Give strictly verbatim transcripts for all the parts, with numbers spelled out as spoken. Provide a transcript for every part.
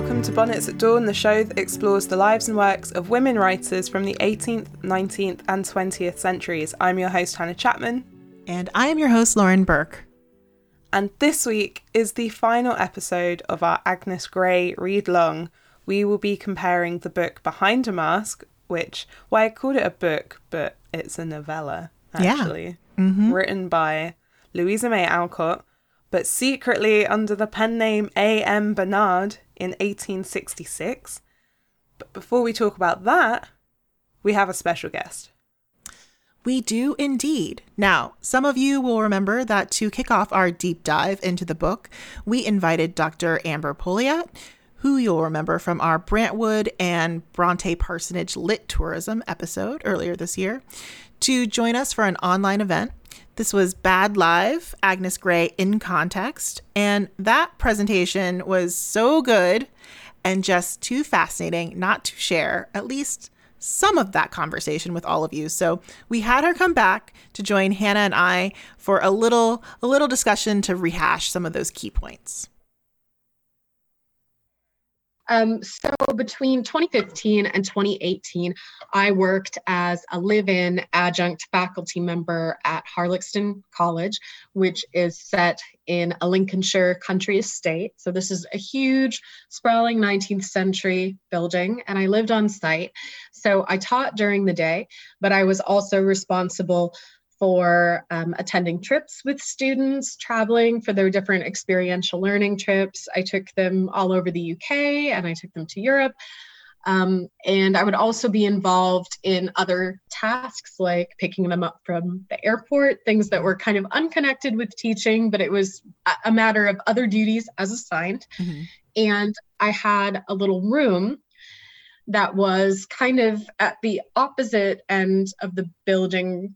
welcome to Bonnets at Dawn, the show that explores the lives and works of women writers from the eighteenth, nineteenth and twentieth centuries. I'm your host Hannah Chapman. And I am your host Lauren Burke. And this week is the final episode of our Agnes Grey read-along. We will be comparing the book Behind a Mask, which, well, I called it a book, but it's a novella, actually. Yeah. Mm-hmm. Written by Louisa May Alcott, but secretly under the pen name A M Bernard in eighteen sixty-six. But before we talk about that, we have a special guest. We do indeed. Now, some of you will remember that to kick off our deep dive into the book, we invited Doctor Amber Pouliot, who you'll remember from our Brantwood and Bronte Parsonage Lit Tourism episode earlier this year, to join us for an online event. This was Bad Live, Agnes Grey in Context, and that presentation was so good and just too fascinating not to share at least some of that conversation with all of you. So we had her come back to join Hannah and I for a little a little discussion to rehash some of those key points. Um, so between twenty fifteen and twenty eighteen, I worked as a live-in adjunct faculty member at Harlaxton College, which is set in a Lincolnshire country estate. So this is a huge, sprawling nineteenth century building, and I lived on site. So I taught during the day, but I was also responsible for um, attending trips with students, traveling for their different experiential learning trips. I took them all over the U K and I took them to Europe. Um, and I would also be involved in other tasks like picking them up from the airport, things that were kind of unconnected with teaching, but it was a matter of other duties as assigned. Mm-hmm. And I had a little room that was kind of at the opposite end of the building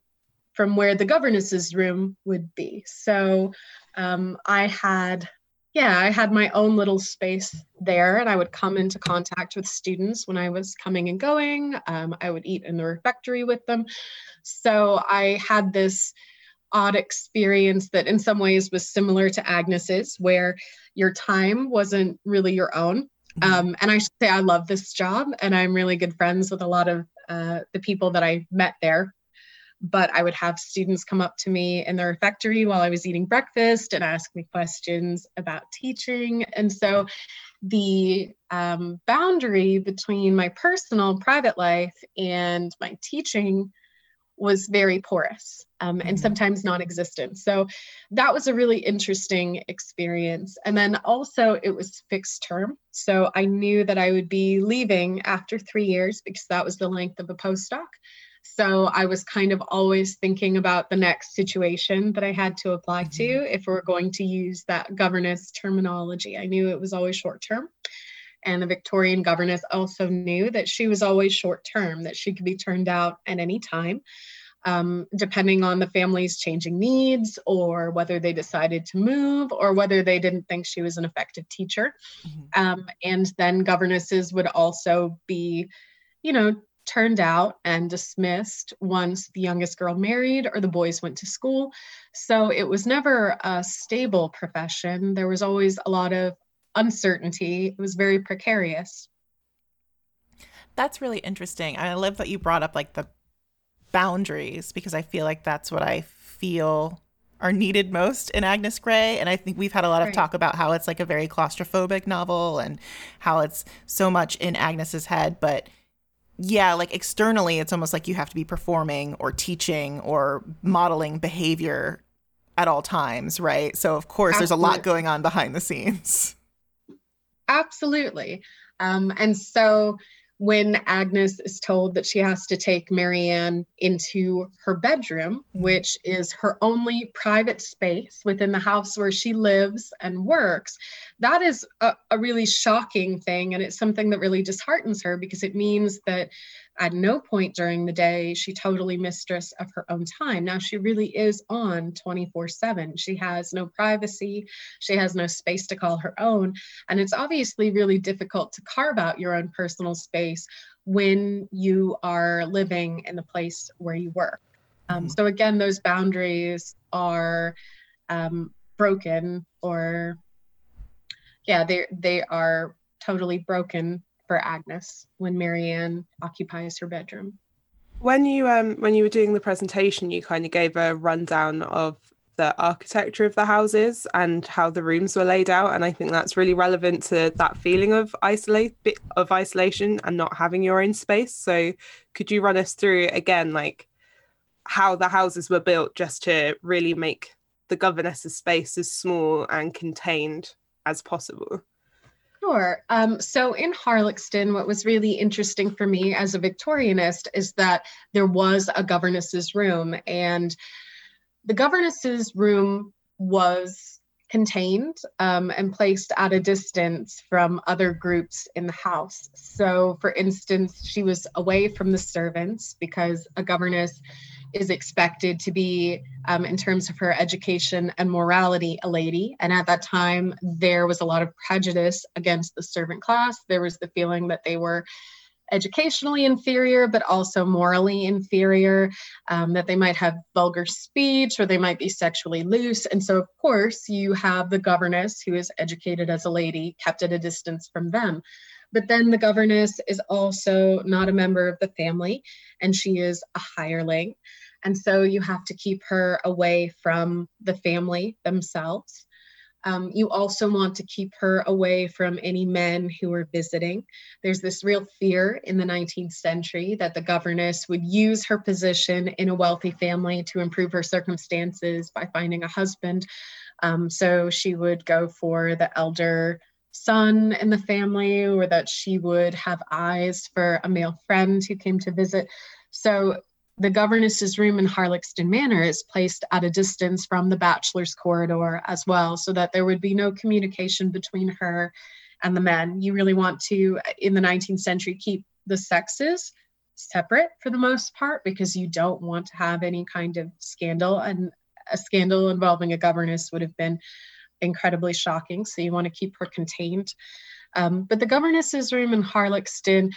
from where the governess's room would be. So um, I had, yeah, I had my own little space there, and I would come into contact with students when I was coming and going. Um, I would eat in the refectory with them. So I had this odd experience that in some ways was similar to Agnes's, where your time wasn't really your own. Um, and I should say I love this job, and I'm really good friends with a lot of uh, the people that I met there. But I would have students come up to me in the refectory while I was eating breakfast and ask me questions about teaching. And so the um, boundary between my personal private life and my teaching was very porous um, and sometimes non-existent. So that was a really interesting experience. And then also it was fixed term. So I knew that I would be leaving after three years because that was the length of a postdoc. So I was kind of always thinking about the next situation that I had to apply to if we were going to use that governess terminology. I knew it was always short term. And the Victorian governess also knew that she was always short term, that she could be turned out at any time, um, depending on the family's changing needs or whether they decided to move or whether they didn't think she was an effective teacher. Mm-hmm. Um, and then governesses would also be, you know, turned out and dismissed once the youngest girl married or the boys went to school. So it was never a stable profession. There was always a lot of uncertainty. It was very precarious. That's really interesting. I love that you brought up like the boundaries, because I feel like that's what I feel are needed most in Agnes Grey. And I think we've had a lot of right. talk about how it's like a very claustrophobic novel and how it's so much in Agnes's head, but yeah, like externally, it's almost like you have to be performing or teaching or modeling behavior at all times, right? So, of course, Absolutely. There's a lot going on behind the scenes. Absolutely. Um, and so when Agnes is told that she has to take Marianne into her bedroom, which is her only private space within the house where she lives and works, that is a, a really shocking thing. And it's something that really disheartens her because it means that at no point during the day, she totally mistress of her own time. Now she really is on twenty-four seven. She has no privacy. She has no space to call her own. And it's obviously really difficult to carve out your own personal space when you are living in the place where you work. Um, so again, those boundaries are um, broken or, yeah, they they are totally broken for Agnes when Marianne occupies her bedroom. When you um when you were doing the presentation, you kind of gave a rundown of the architecture of the houses and how the rooms were laid out, and I think that's really relevant to that feeling of isolate of isolation and not having your own space. So could you run us through again like how the houses were built just to really make the governess's space as small and contained as possible? Sure. Um, so in Harlaxton, what was really interesting for me as a Victorianist is that there was a governess's room, and the governess's room was contained um, and placed at a distance from other groups in the house. So for instance, she was away from the servants because a governess is expected to be, um, in terms of her education and morality, a lady. And at that time, there was a lot of prejudice against the servant class. There was the feeling that they were educationally inferior, but also morally inferior, um, that they might have vulgar speech or they might be sexually loose. And so, of course, you have the governess who is educated as a lady, kept at a distance from them. But then the governess is also not a member of the family, and she is a hireling. And so you have to keep her away from the family themselves. Um, you also want to keep her away from any men who are visiting. There's this real fear in the nineteenth century that the governess would use her position in a wealthy family to improve her circumstances by finding a husband. Um, so she would go for the elder son in the family, or that she would have eyes for a male friend who came to visit. So the governess's room in Harlaxton Manor is placed at a distance from the bachelor's corridor as well, so that there would be no communication between her and the men. You really want to, in the nineteenth century, keep the sexes separate for the most part, because you don't want to have any kind of scandal, and a scandal involving a governess would have been incredibly shocking. So you want to keep her contained. Um, but the governess's room in Harlaxton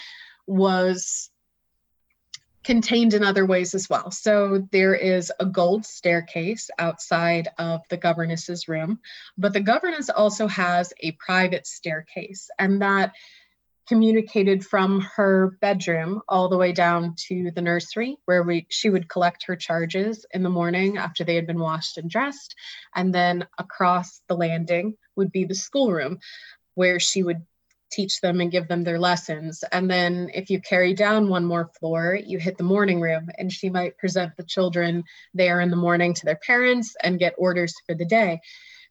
was contained in other ways as well. So there is a gold staircase outside of the governess's room, but the governess also has a private staircase, and that communicated from her bedroom all the way down to the nursery, where we she would collect her charges in the morning after they had been washed and dressed. And then across the landing would be the schoolroom, where she would teach them and give them their lessons. And then if you carry down one more floor, you hit the morning room, and she might present the children there in the morning to their parents and get orders for the day.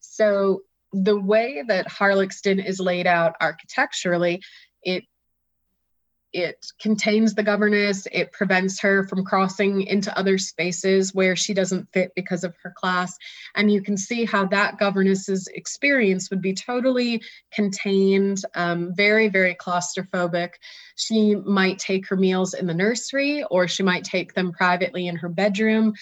So the way that Harlaxton is laid out architecturally, It it contains the governess, it prevents her from crossing into other spaces where she doesn't fit because of her class. And you can see how that governess's experience would be totally contained, um, very, very claustrophobic. She might take her meals in the nursery, or she might take them privately in her bedroom.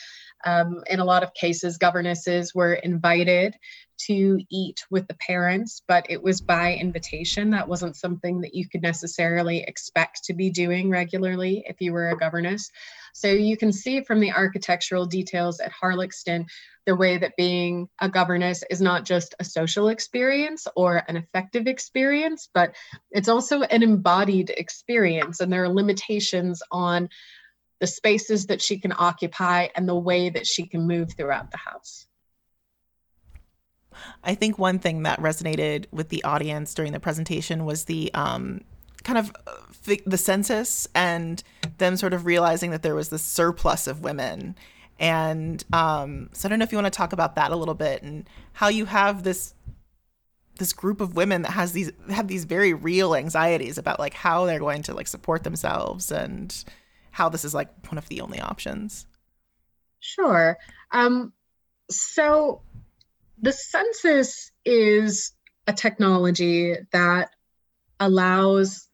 Um, in a lot of cases, governesses were invited to eat with the parents, but it was by invitation. That wasn't something that you could necessarily expect to be doing regularly if you were a governess. So you can see from the architectural details at Harlaxton the way that being a governess is not just a social experience or an affective experience, but it's also an embodied experience, and there are limitations on the spaces that she can occupy and the way that she can move throughout the house. I think one thing that resonated with the audience during the presentation was the um, kind of f- the census and them sort of realizing that there was this surplus of women. And um, so I don't know if you want to talk about that a little bit, and how you have this this group of women that has these have these very real anxieties about like how they're going to like support themselves, and how this is like one of the only options. Sure. Um, so the census is a technology that allows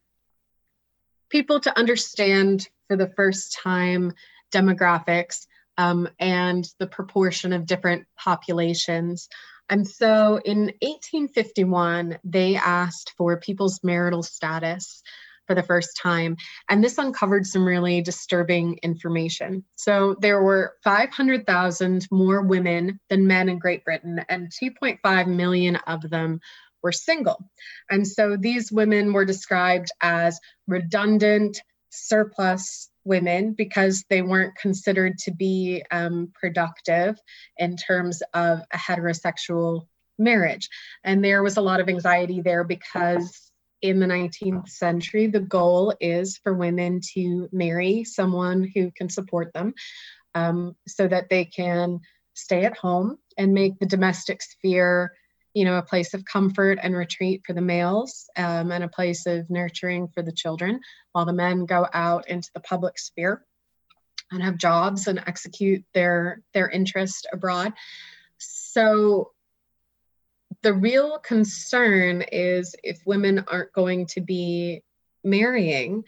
people to understand for the first time demographics um, and the proportion of different populations. And so in eighteen fifty-one, they asked for people's marital status for the first time, and this uncovered some really disturbing information. So there were five hundred thousand more women than men in Great Britain, and two point five million of them were single. And so these women were described as redundant, surplus women because they weren't considered to be um, productive in terms of a heterosexual marriage. And there was a lot of anxiety there because in the nineteenth century, the goal is for women to marry someone who can support them um, so that they can stay at home and make the domestic sphere, you know, a place of comfort and retreat for the males um, and a place of nurturing for the children while the men go out into the public sphere and have jobs and execute their, their interest abroad. So the real concern is if women aren't going to be marrying,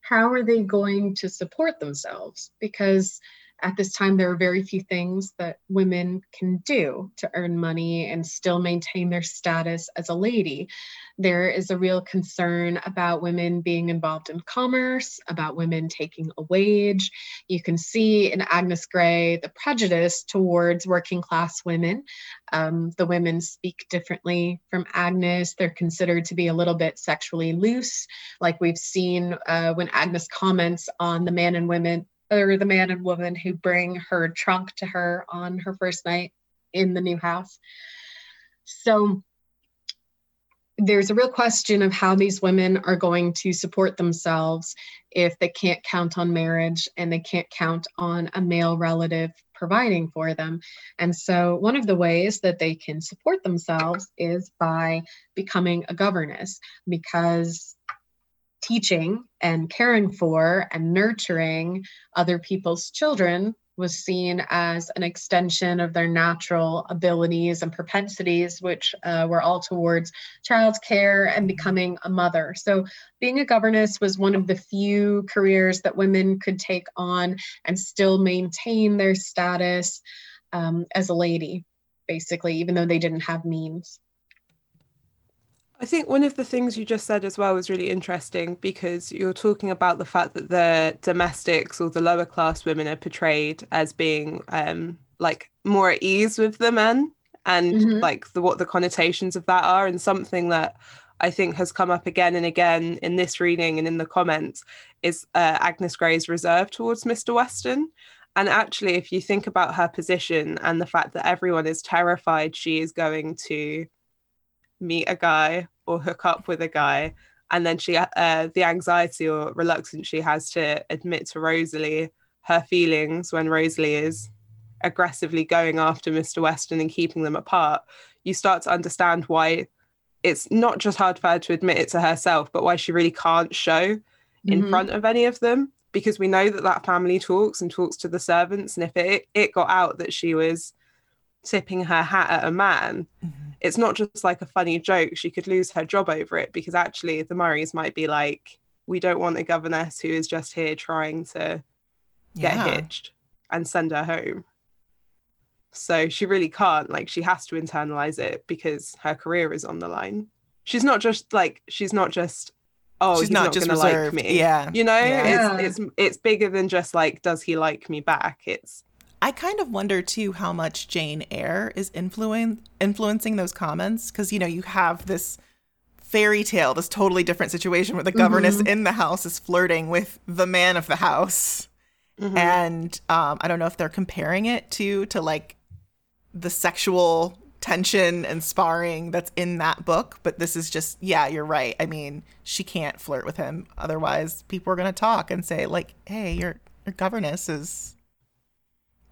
how are they going to support themselves? Because at this time, there are very few things that women can do to earn money and still maintain their status as a lady. There is a real concern about women being involved in commerce, about women taking a wage. You can see in Agnes Grey the prejudice towards working class women. Um, the women speak differently from Agnes. They're considered to be a little bit sexually loose, like we've seen uh, when Agnes comments on the man and women or the man and woman who bring her trunk to her on her first night in the new house. So there's a real question of how these women are going to support themselves if they can't count on marriage and they can't count on a male relative providing for them. And so one of the ways that they can support themselves is by becoming a governess, because teaching and caring for and nurturing other people's children was seen as an extension of their natural abilities and propensities, which uh, were all towards childcare and becoming a mother. So being a governess was one of the few careers that women could take on and still maintain their status um, as a lady, basically, even though they didn't have means. I think one of the things you just said as well was really interesting, because you're talking about the fact that the domestics or the lower class women are portrayed as being um, like more at ease with the men and mm-hmm. like the, what the connotations of that are. And something that I think has come up again and again in this reading and in the comments is uh, Agnes Grey's reserve towards Mister Weston. And actually, if you think about her position and the fact that everyone is terrified she is going to meet a guy or hook up with a guy, and then she uh, the anxiety or reluctance she has to admit to Rosalie her feelings when Rosalie is aggressively going after Mister Weston and keeping them apart, you start to understand why it's not just hard for her to admit it to herself, but why she really can't show mm-hmm. in front of any of them, because we know that that family talks and talks to the servants, and if it, it got out that she was tipping her hat at a man, mm-hmm. it's not just like a funny joke. She could lose her job over it, because actually the Murrays might be like, we don't want a governess who is just here trying to yeah. get hitched and send her home. So she really can't, like, she has to internalize it because her career is on the line. She's not just like, she's not just, oh, she's he's not, not just gonna reserved. Like me. Yeah. You know, yeah. It's, it's it's bigger than just like, does he like me back? It's I kind of wonder, too, how much Jane Eyre is influen- influencing those comments. Because, you know, you have this fairy tale, this totally different situation where the mm-hmm. governess in the house is flirting with the man of the house. Mm-hmm. And um, I don't know if they're comparing it to, to, like, the sexual tension and sparring that's in that book. But this is just, yeah, you're right. I mean, she can't flirt with him. Otherwise, people are going to talk and say, like, hey, your your governess is...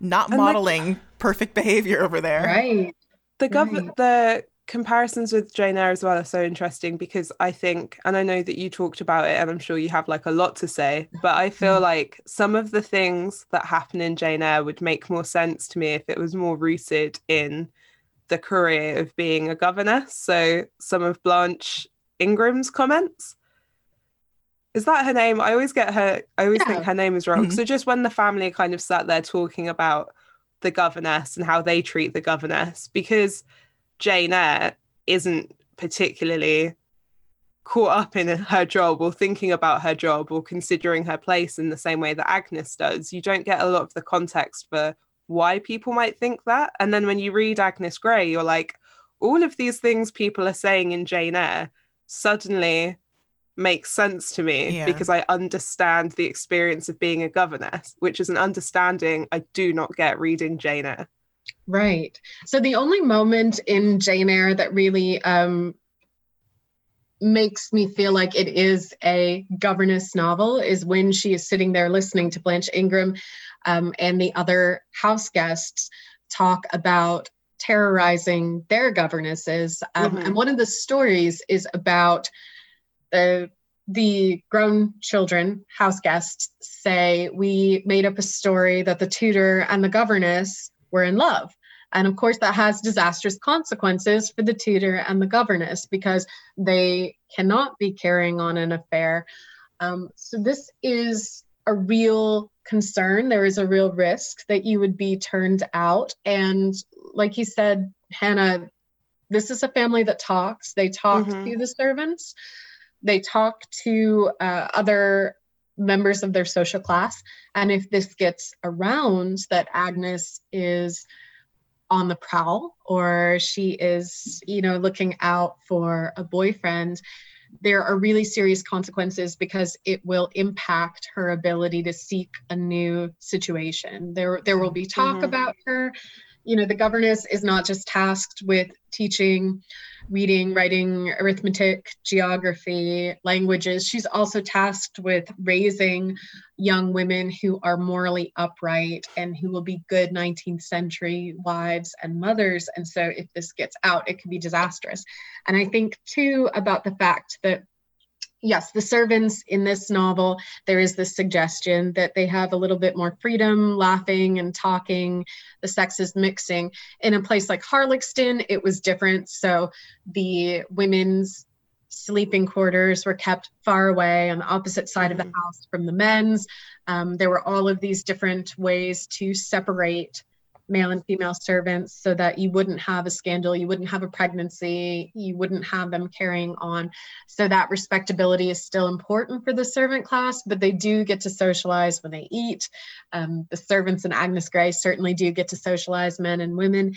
not modeling like, perfect behavior over there. Right. The gov- right. the comparisons with Jane Eyre as well are so interesting, because I think, and I know that you talked about it and I'm sure you have like a lot to say, but I feel like some of the things that happen in Jane Eyre would make more sense to me if it was more rooted in the career of being a governess. So some of Blanche Ingram's comments. Is that her name? I always get her, I always yeah. think her name is wrong. Mm-hmm. So just when the family kind of sat there talking about the governess and how they treat the governess, because Jane Eyre isn't particularly caught up in her job or thinking about her job or considering her place in the same way that Agnes does, you don't get a lot of the context for why people might think that. And then when you read Agnes Grey, you're like, all of these things people are saying in Jane Eyre suddenly makes sense to me yeah. because I understand the experience of being a governess, which is an understanding I do not get reading Jane Eyre. Right. So the only moment in Jane Eyre that really um, makes me feel like it is a governess novel is when she is sitting there listening to Blanche Ingram um, and the other house guests talk about terrorizing their governesses. Um, mm-hmm. And one of the stories is about the, the grown children, house guests, say, we made up a story that the tutor and the governess were in love. And of course, that has disastrous consequences for the tutor and the governess because they cannot be carrying on an affair. Um, so this is a real concern. There is a real risk that you would be turned out. And like you said, Hannah, this is a family that talks. They talk mm-hmm. to the servants. They talk to uh, other members of their social class. And if this gets around that Agnes is on the prowl or she is, you know, looking out for a boyfriend, there are really serious consequences because it will impact her ability to seek a new situation. There, there will be talk mm-hmm. about her. You know, the governess is not just tasked with teaching, reading, writing, arithmetic, geography, languages. She's also tasked with raising young women who are morally upright and who will be good nineteenth century wives and mothers. And so if this gets out, it can be disastrous. And I think, too, about the fact that, yes, the servants in this novel, there is this suggestion that they have a little bit more freedom, laughing and talking, the sexes mixing. In a place like Harlaxton, it was different. So the women's sleeping quarters were kept far away on the opposite side of the house from the men's. Um, there were all of these different ways to separate male and female servants so that you wouldn't have a scandal, you wouldn't have a pregnancy, you wouldn't have them carrying on. So that respectability is still important for the servant class, but they do get to socialize when they eat. Um, the servants in Agnes Grey certainly do get to socialize, men and women.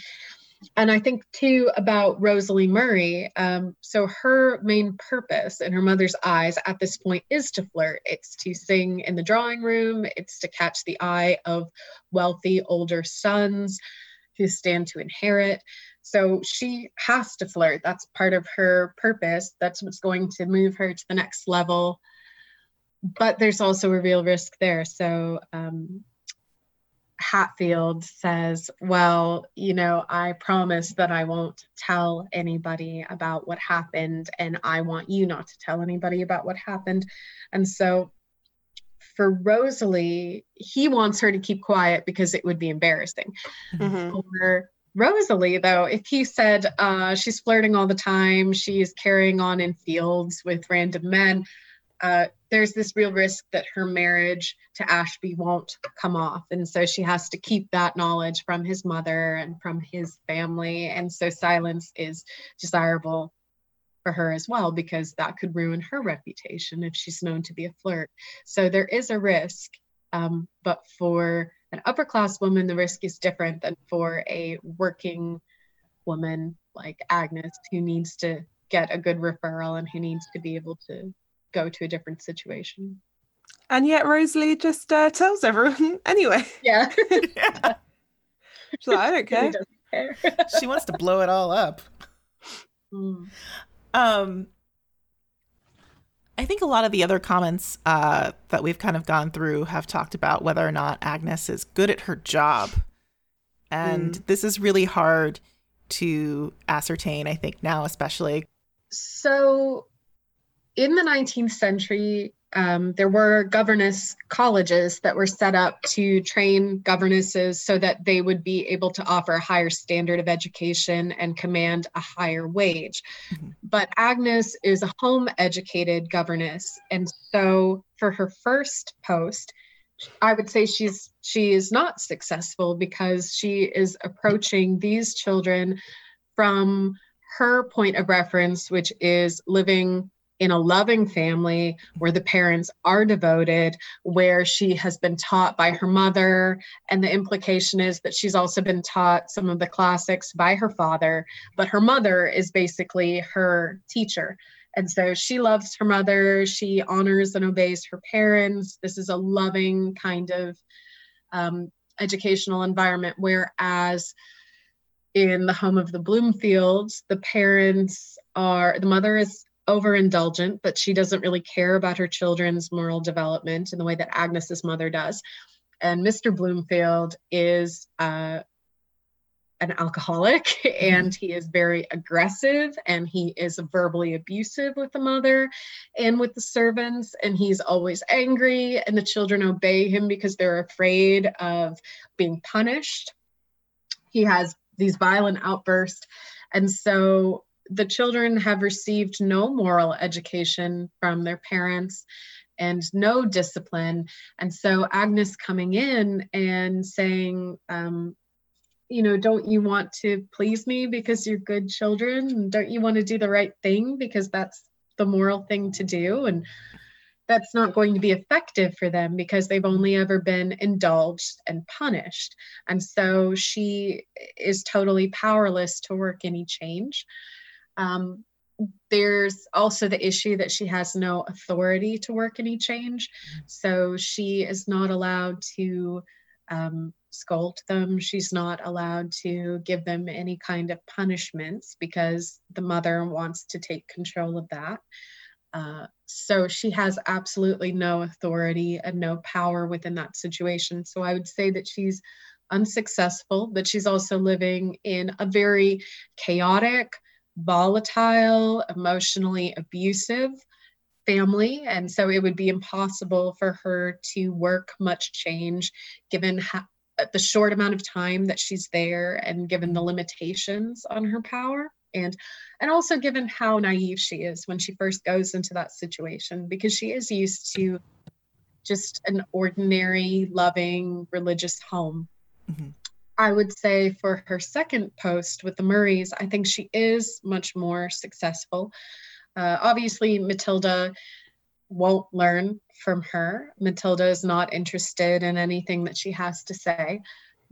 And I think too about Rosalie Murray. Um, so her main purpose in her mother's eyes at this point is to flirt. It's to sing in the drawing room. It's to catch the eye of wealthy older sons who stand to inherit. So she has to flirt. That's part of her purpose. That's what's going to move her to the next level. But there's also a real risk there. So, um, Hatfield says, well, you know, I promise that I won't tell anybody about what happened, and I want you not to tell anybody about what happened. And so for Rosalie, he wants her to keep quiet because it would be embarrassing. Mm-hmm. For Rosalie, though, if he said uh, she's flirting all the time, she's carrying on in fields with random men, uh, there's this real risk that her marriage to Ashby won't come off. And so she has to keep that knowledge from his mother and from his family. And so silence is desirable for her as well, because that could ruin her reputation if she's known to be a flirt. So there is a risk, um, but for an upper class woman, the risk is different than for a working woman like Agnes, who needs to get a good referral and who needs to be able to go to a different situation. And yet Rosalie just uh, tells everyone anyway. Yeah. yeah. She's like, I don't care. care. She wants to blow it all up. Mm. Um, I think a lot of the other comments uh, that we've kind of gone through have talked about whether or not Agnes is good at her job. And mm. this is really hard to ascertain, I think, now especially. So in the nineteenth century, um, there were governess colleges that were set up to train governesses so that they would be able to offer a higher standard of education and command a higher wage. Mm-hmm. But Agnes is a home-educated governess. And so for her first post, I would say she's she is not successful because she is approaching these children from her point of reference, which is living in a loving family where the parents are devoted, where she has been taught by her mother. And the implication is that she's also been taught some of the classics by her father, but her mother is basically her teacher. And so she loves her mother. She honors and obeys her parents. This is a loving kind of um, educational environment, whereas in the home of the Bloomfields, the parents are, the mother is overindulgent, but she doesn't really care about her children's moral development in the way that Agnes's mother does. And Mister Bloomfield is uh, an alcoholic, mm-hmm. and he is very aggressive, and he is verbally abusive with the mother and with the servants, and he's always angry, and the children obey him because they're afraid of being punished. He has these violent outbursts, and so the children have received no moral education from their parents and no discipline. And so Agnes coming in and saying, um, you know, don't you want to please me because you're good children? Don't you want to do the right thing because that's the moral thing to do? And that's not going to be effective for them because they've only ever been indulged and punished. And so she is totally powerless to work any change. Um, there's also the issue that she has no authority to work any change. So she is not allowed to um, scold them. She's not allowed to give them any kind of punishments because the mother wants to take control of that. Uh, so she has absolutely no authority and no power within that situation. So I would say that she's unsuccessful, but she's also living in a very chaotic, volatile, emotionally abusive family. And so it would be impossible for her to work much change given ha- the short amount of time that she's there and given the limitations on her power. And, and also given how naive she is when she first goes into that situation, because she is used to just an ordinary, loving, religious home. Mm-hmm. I would say for her second post with the Murrays, I think she is much more successful. Uh, obviously, Matilda won't learn from her. Matilda is not interested in anything that she has to say.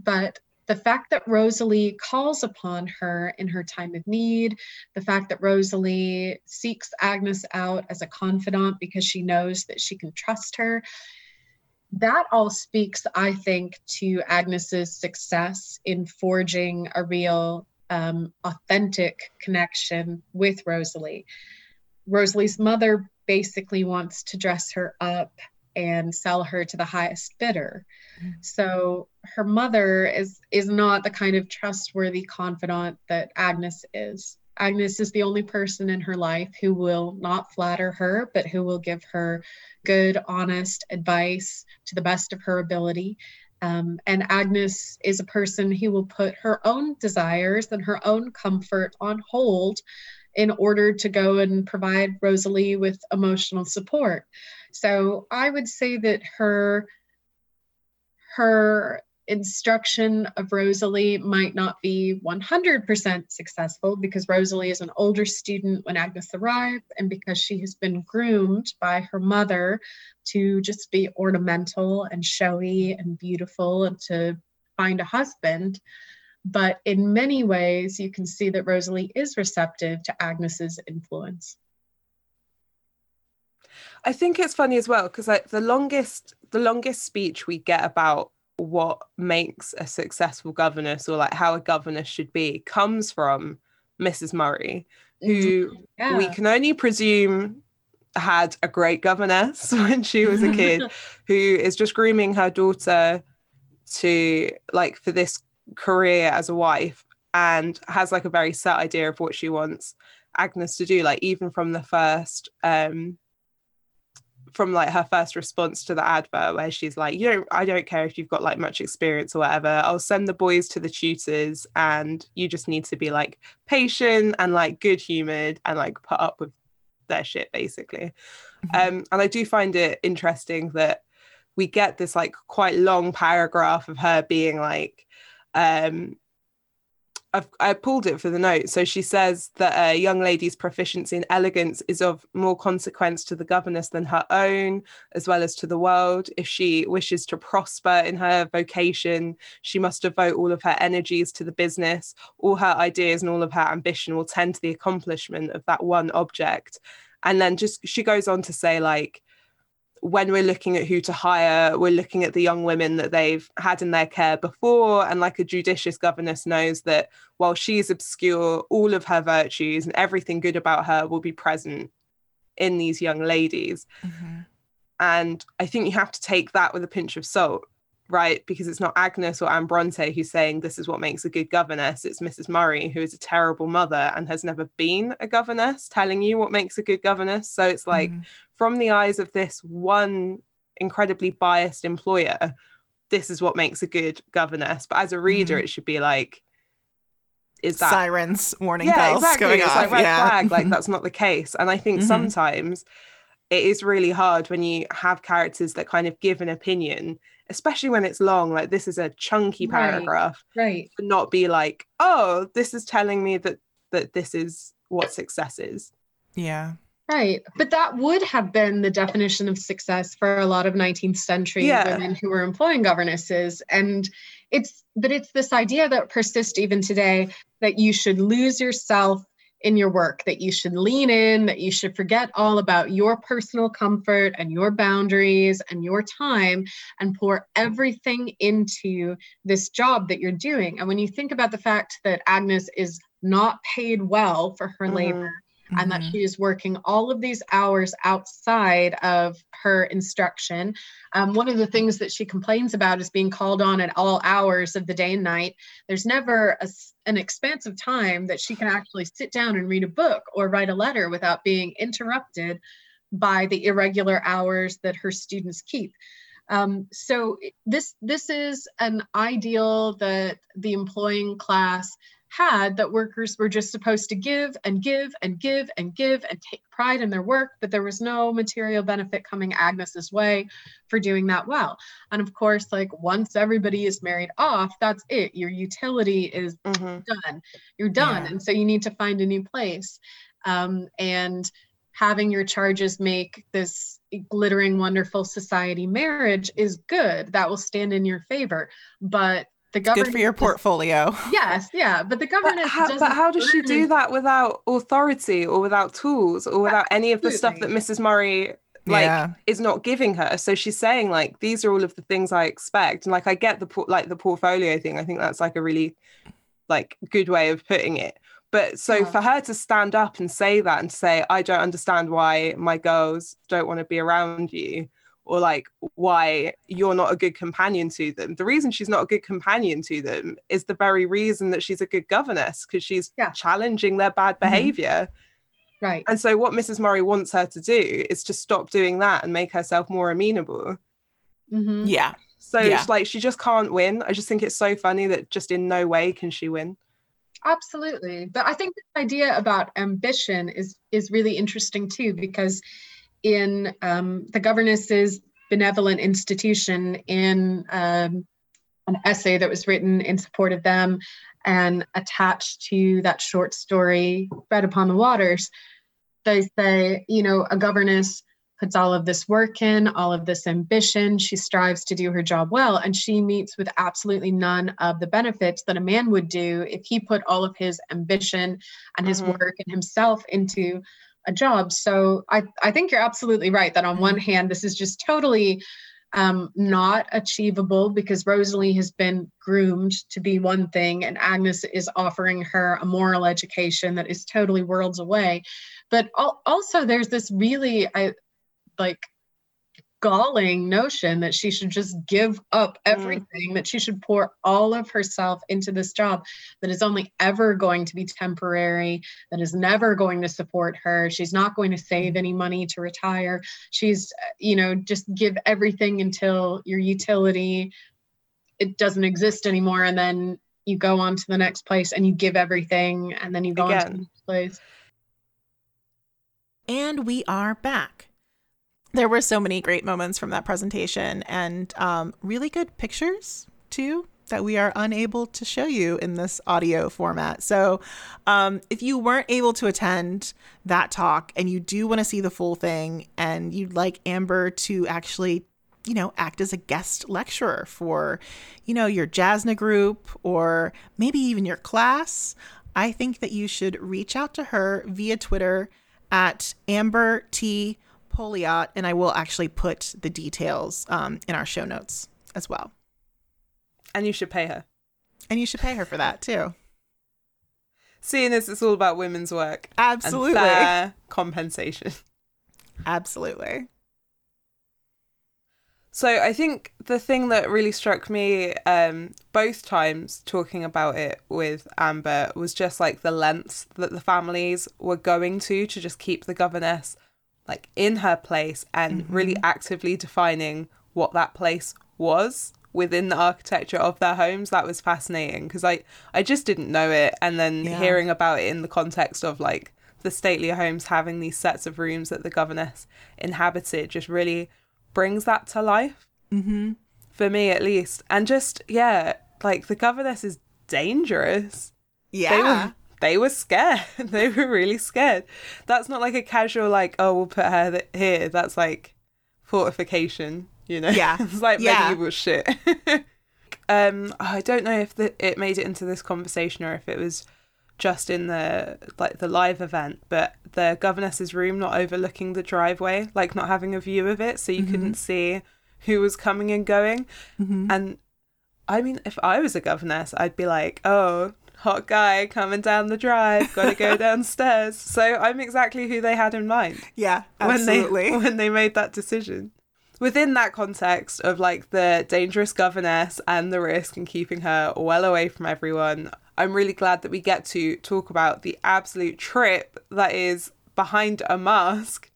But the fact that Rosalie calls upon her in her time of need, the fact that Rosalie seeks Agnes out as a confidant because she knows that she can trust her, that all speaks, I think, to Agnes's success in forging a real, um, authentic connection with Rosalie. Rosalie's mother basically wants to dress her up and sell her to the highest bidder. Mm-hmm. So her mother is, is not the kind of trustworthy confidant that Agnes is. Agnes is the only person in her life who will not flatter her, but who will give her good, honest advice to the best of her ability. Um, and Agnes is a person who will put her own desires and her own comfort on hold in order to go and provide Rosalie with emotional support. So I would say that her, her instruction of Rosalie might not be one hundred percent successful because Rosalie is an older student when Agnes arrived, and because she has been groomed by her mother to just be ornamental and showy and beautiful and to find a husband. But in many ways, you can see that Rosalie is receptive to Agnes's influence. I think it's funny as well, because like the longest, the longest speech we get about what makes a successful governess or like how a governess should be comes from Missus Murray, who yeah. we can only presume had a great governess when she was a kid, who is just grooming her daughter to like for this career as a wife, and has like a very set idea of what she wants Agnes to do, like even from the first um from like her first response to the advert where she's like, you don't I don't care if you've got like much experience or whatever, I'll send the boys to the tutors and you just need to be like patient and like good humoured and like put up with their shit basically. Mm-hmm. um and I do find it interesting that we get this like quite long paragraph of her being like, Um, I've, I pulled it for the note. So she says that a young lady's proficiency in elegance is of more consequence to the governess than her own, as well as to the world. If she wishes to prosper in her vocation, she must devote all of her energies to the business. All her ideas and all of her ambition will tend to the accomplishment of that one object. And then just she goes on to say, like, when we're looking at who to hire, we're looking at the young women that they've had in their care before, and like a judicious governess knows that while she's obscure, all of her virtues and everything good about her will be present in these young ladies. Mm-hmm. And I think you have to take that with a pinch of salt, right? Because it's not Agnes or Anne Bronte who's saying this is what makes a good governess. It's Missus Murray, who is a terrible mother and has never been a governess, telling you what makes a good governess. So it's like, mm-hmm. from the eyes of this one incredibly biased employer, this is what makes a good governess. But as a reader, mm-hmm. it should be like, is that sirens, warning yeah, bells exactly. going it's off. Like red yeah. flag. Like, that's not the case. And I think mm-hmm. sometimes it is really hard when you have characters that kind of give an opinion, especially when it's long, like this is a chunky paragraph, right? Right. Not be like, oh, this is telling me that that this is what success is. Yeah. Right. But that would have been the definition of success for a lot of nineteenth century yeah. women who were employing governesses. And it's, but it's this idea that persists even today, that you should lose yourself in your work, that you should lean in, that you should forget all about your personal comfort and your boundaries and your time and pour everything into this job that you're doing. And when you think about the fact that Agnes is not paid well for her mm-hmm. labor, and mm-hmm. that she is working all of these hours outside of her instruction. Um, one of the things that she complains about is being called on at all hours of the day and night. There's never a, an expanse of time that she can actually sit down and read a book or write a letter without being interrupted by the irregular hours that her students keep. Um, so this this is an ideal that the employing class had, that workers were just supposed to give and give and give and give and take pride in their work, but there was no material benefit coming Agnes's way for doing that well. And of course, like, once everybody is married off, that's it. Your utility is mm-hmm. done. You're done. Yeah. And so you need to find a new place. Um, and having your charges make this glittering, wonderful society marriage is good. That will stand in your favor. But the governess, good for your portfolio. Yes, yeah, but the governess. But how, but how does she do that without authority or without tools or without absolutely. Any of the stuff that Missus Murray like yeah. is not giving her? So she's saying, like, these are all of the things I expect, and like I get the por- like the portfolio thing. I think that's like a really like good way of putting it. But so yeah. for her to stand up and say that and say, I don't understand why my girls don't want to be around you, or like why you're not a good companion to them. The reason she's not a good companion to them is the very reason that she's a good governess, because she's yeah. challenging their bad behavior. Mm-hmm. Right. And so what Missus Murray wants her to do is to stop doing that and make herself more amenable. Mm-hmm. Yeah. So yeah. it's like, she just can't win. I just think it's so funny that just in no way can she win. Absolutely. But I think this idea about ambition is, is really interesting too, because in um, the governess's benevolent institution, in um, an essay that was written in support of them and attached to that short story, Bread Upon the Waters, they say, you know, a governess puts all of this work in, all of this ambition, she strives to do her job well, and she meets with absolutely none of the benefits that a man would do if he put all of his ambition and his mm-hmm. work and himself into a job. So I, I think you're absolutely right that on one hand, this is just totally um, not achievable, because Rosalie has been groomed to be one thing and Agnes is offering her a moral education that is totally worlds away. But al- also there's this really I, like galling notion that she should just give up everything, mm. that she should pour all of herself into this job that is only ever going to be temporary, that is never going to support her. She's not going to save any money to retire. She's, you know, just give everything until your utility, it doesn't exist anymore. And then you go on to the next place and you give everything, and then you go Again. on to the next place. And we are back. There were so many great moments from that presentation, and um, really good pictures too. that we are unable to show you in this audio format. So um, if you weren't able to attend that talk and you do want to see the full thing and you'd like Amber to actually, you know, act as a guest lecturer for, you know, your Jasna group or maybe even your class, I think that you should reach out to her via Twitter at Amber T. Pouliot, and I will actually put the details um, in our show notes as well. And you should pay her. And you should pay her for that, too. Seeing as it's all about women's work. Absolutely. And fair compensation. Absolutely. So I think the thing that really struck me um, both times talking about it with Amber was just like the lengths that the families were going to to just keep the governess like in her place and mm-hmm. really actively defining what that place was within the architecture of their homes. That was fascinating because I, I just didn't know it. And then yeah. hearing about it in the context of like the stately homes having these sets of rooms that the governess inhabited just really brings that to life, mm-hmm. for me at least. And just, yeah, like the governess is dangerous. Yeah. They were, they were scared. They were really scared. That's not like a casual like, oh, we'll put her th- here. That's like fortification. You know, yeah. It's like medieval yeah. shit. um, I don't know if the, it made it into this conversation or if it was just in the like the live event, but the governess's room not overlooking the driveway, like not having a view of it, so you mm-hmm. couldn't see who was coming and going. Mm-hmm. And I mean, if I was a governess, I'd be like, oh, hot guy coming down the drive, gotta go downstairs. So I'm exactly who they had in mind. Yeah, absolutely. When they, when they made that decision. Within that context of like the dangerous governess and the risk and keeping her well away from everyone, I'm really glad that we get to talk about the absolute trip that is Behind a Mask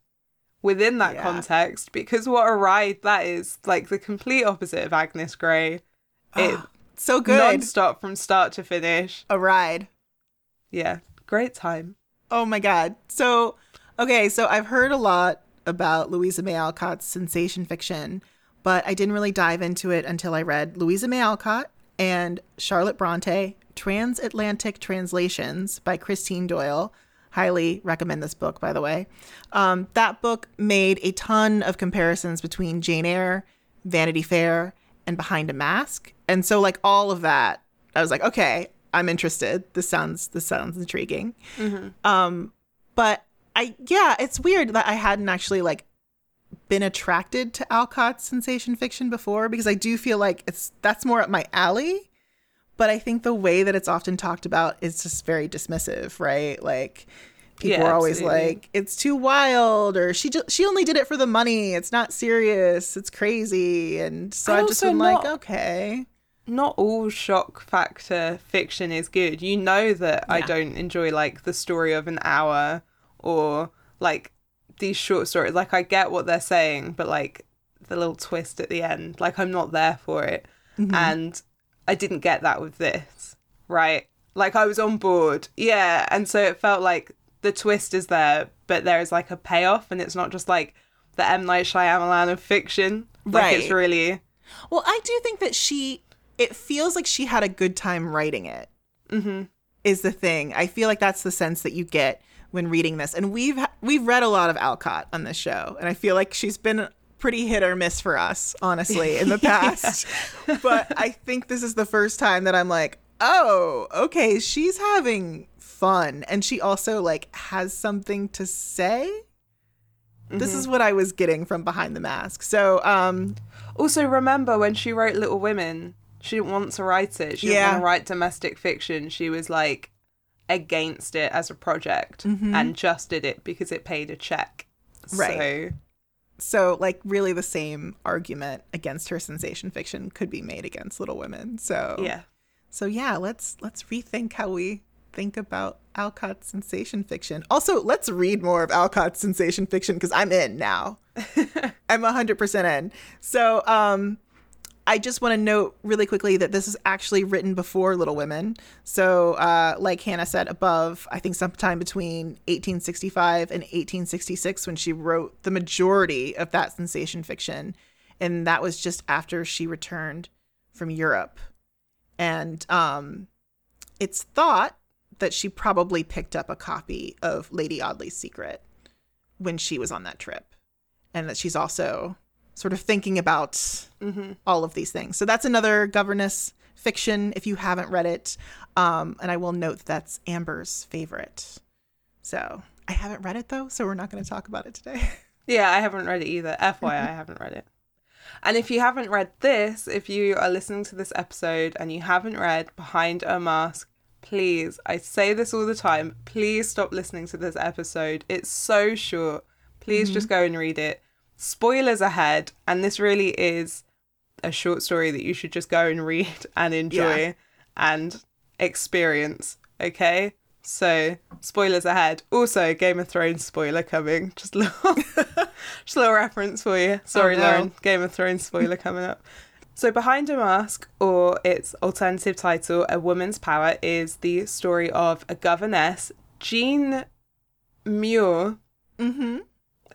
within that yeah. context, because what a ride that is. Like the complete opposite of Agnes Grey. It's oh, so good. Non-stop from start to finish. A ride. Yeah. Great time. Oh my God. So, okay. So I've heard a lot about Louisa May Alcott's sensation fiction, but I didn't really dive into it until I read Louisa May Alcott and Charlotte Bronte, Transatlantic Translations by Christine Doyle. Highly recommend this book, by the way. Um, that book made a ton of comparisons between Jane Eyre, Vanity Fair, and Behind a Mask. And so like all of that, I was like, okay, I'm interested. This sounds, this sounds intriguing. Mm-hmm. Um, but I, yeah, it's weird that I hadn't actually like been attracted to Alcott's sensation fiction before, because I do feel like it's that's more up my alley. But I think the way that it's often talked about is just very dismissive, right? Like people yeah, are always like, it's too wild, or she just, she only did it for the money. It's not serious. It's crazy. And so I've just been like, okay. Not all shock factor fiction is good. You know that yeah. I don't enjoy like the story of an hour or like these short stories. Like I get what they're saying, but like the little twist at the end, like I'm not there for it. Mm-hmm. And I didn't get that with this, right? Like I was on board. Yeah. And so it felt like the twist is there, but there is like a payoff, and it's not just like the M. Night Shyamalan of fiction. Like right. It's really... Well, I do think that she, it feels like she had a good time writing it. Mm-hmm. Is the thing. I feel like that's the sense that you get when reading this. And we've we've read a lot of Alcott on this show, and I feel like she's been pretty hit or miss for us, honestly, in the past. yeah. But I think this is the first time that I'm like, oh, okay, she's having fun. And she also like has something to say. Mm-hmm. This is what I was getting from Behind the Mask. So um, also remember when she wrote Little Women, she didn't want to write it. She didn't yeah. want to write domestic fiction. She was like, against it as a project mm-hmm. and just did it because it paid a check. Right. So, so like really the same argument against her sensation fiction could be made against Little Women. So yeah. So yeah, let's let's rethink how we think about Alcott's sensation fiction. Also, let's read more of Alcott's sensation fiction because I'm in now. I'm one hundred percent in. So um I just want to note really quickly that this is actually written before Little Women. So uh, like Hannah said above, I think sometime between eighteen sixty-five and eighteen sixty-six when she wrote the majority of that sensation fiction. And that was just after she returned from Europe. And um, it's thought that she probably picked up a copy of Lady Audley's Secret when she was on that trip, and that she's also sort of thinking about mm-hmm. all of these things. So that's another governess fiction if you haven't read it. Um, and I will note that's Amber's favorite. So I haven't read it, though, so we're not going to talk about it today. Yeah, I haven't read it either. F Y I, I haven't read it. And if you haven't read this, if you are listening to this episode and you haven't read Behind a Mask, please, I say this all the time, please stop listening to this episode. It's so short. Please mm-hmm. just go and read it. Spoilers ahead. And this really is a short story that you should just go and read and enjoy yeah. and experience. Okay? So, spoilers ahead. Also, Game of Thrones spoiler coming. Just a little, just a little reference for you. Sorry, oh, no. Lauren. Game of Thrones spoiler coming up. So, Behind a Mask, or its alternative title, A Woman's Power, is the story of a governess, Jean Muir. Mm-hmm.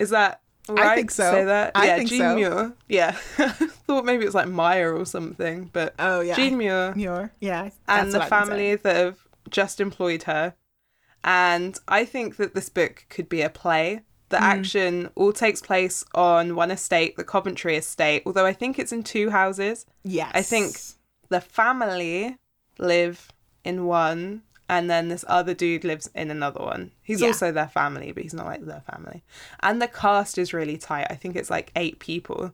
Is that right? I think so. Say that? I yeah, think Jean so. Muir. Yeah. I thought maybe it was like Meyer or something, but oh, yeah. Jean Muir. Muir. Yeah. And the family that have just employed her. And I think that this book could be a play. The mm. action all takes place on one estate, the Coventry estate, although I think it's in two houses. Yes. I think the family live in one, and then this other dude lives in another one. He's yeah. also their family, but he's not like their family. And the cast is really tight. I think it's like eight people.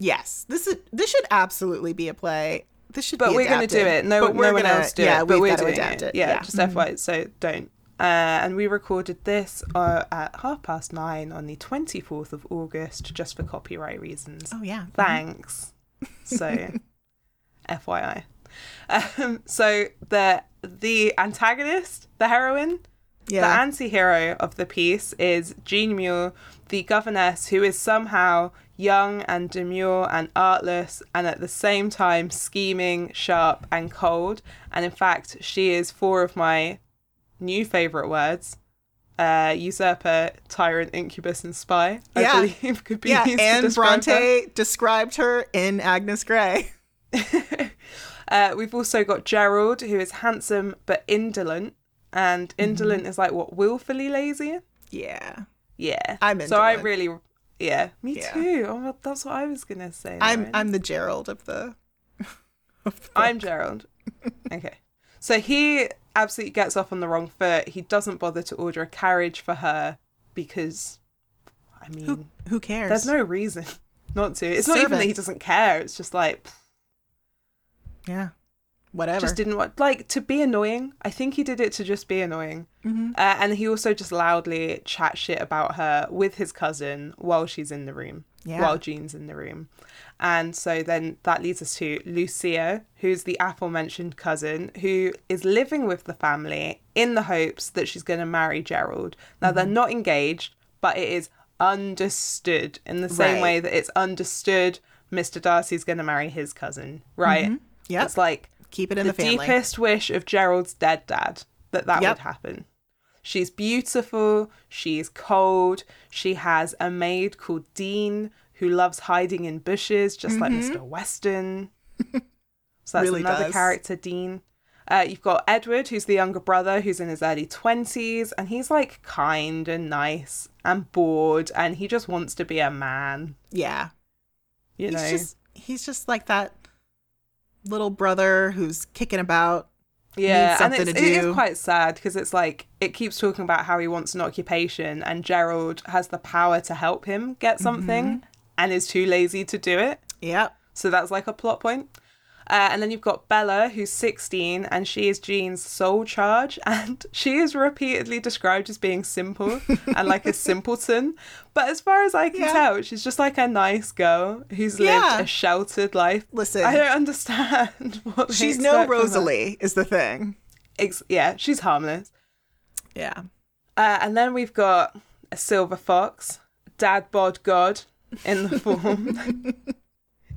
Yes. This is this should absolutely be a play. This should but be we're going to do it. No, but we're no one gonna, else do yeah, it. But we're doing adapt it. it. Yeah, yeah. just mm-hmm. F Y I, so don't. Uh, and we recorded this uh, at half past nine on the twenty-fourth of August, just for copyright reasons. Oh, yeah. Thanks. So, F Y I. Um, so, the, the antagonist, the heroine, yeah. the anti-hero of the piece is Jean Muir, the governess, who is somehow young and demure and artless, and at the same time scheming, sharp and cold. And in fact, she is four of my new favourite words. Uh, usurper, tyrant, incubus and spy, I yeah. believe could be yeah. used and to describe Bronte her. Described her in Agnes Grey. uh, we've also got Gerald, who is handsome but indolent. And indolent mm-hmm. is like, what, willfully lazy? Yeah. Yeah. I'm indolent. So I really... Yeah, me yeah. too. Oh, well, that's what I was gonna say. I'm Lauren. I'm the Gerald of the. Of the I'm Gerald. Okay, so he absolutely gets off on the wrong foot. He doesn't bother to order a carriage for her because, I mean, who, who cares? There's no reason not to. It's Save not even it. that he doesn't care. It's just like, pff. yeah, whatever. Just didn't want like to be annoying. I think he did it to just be annoying. Mm-hmm. Uh, and he also just loudly chats shit about her with his cousin while she's in the room, yeah. while Jean's in the room. And so then that leads us to Lucia, who's the aforementioned cousin, who is living with the family in the hopes that she's going to marry Gerald. Now, mm-hmm. they're not engaged, but it is understood in the same right. way that it's understood Mister Darcy's going to marry his cousin, right? Mm-hmm. Yeah. It's like keep it in the, the family. Deepest wish of Gerald's dead dad. that that yep. would happen. She's beautiful, she's cold, she has a maid called Dean who loves hiding in bushes, just mm-hmm. like Mister Weston. So that's really another does. character, Dean. Uh, you've got Edward, who's the younger brother, who's in his early twenties, and he's like kind and nice and bored, and he just wants to be a man. Yeah. You he's know? Just, he's just like that little brother who's kicking about. Yeah, and it's, it is quite sad because it's like it keeps talking about how he wants an occupation and Gerald has the power to help him get something mm-hmm. and is too lazy to do it. Yeah. So that's like a plot point. Uh, and then you've got Bella, who's sixteen, and she is Jean's sole charge. And she is repeatedly described as being simple and like a simpleton. But as far as I can yeah. tell, she's just like a nice girl who's lived yeah. a sheltered life. Listen, I don't understand what they She's no Rosalie is the thing. Ex- yeah, she's harmless. Yeah. Uh, and then we've got a silver fox, dad bod god in the form.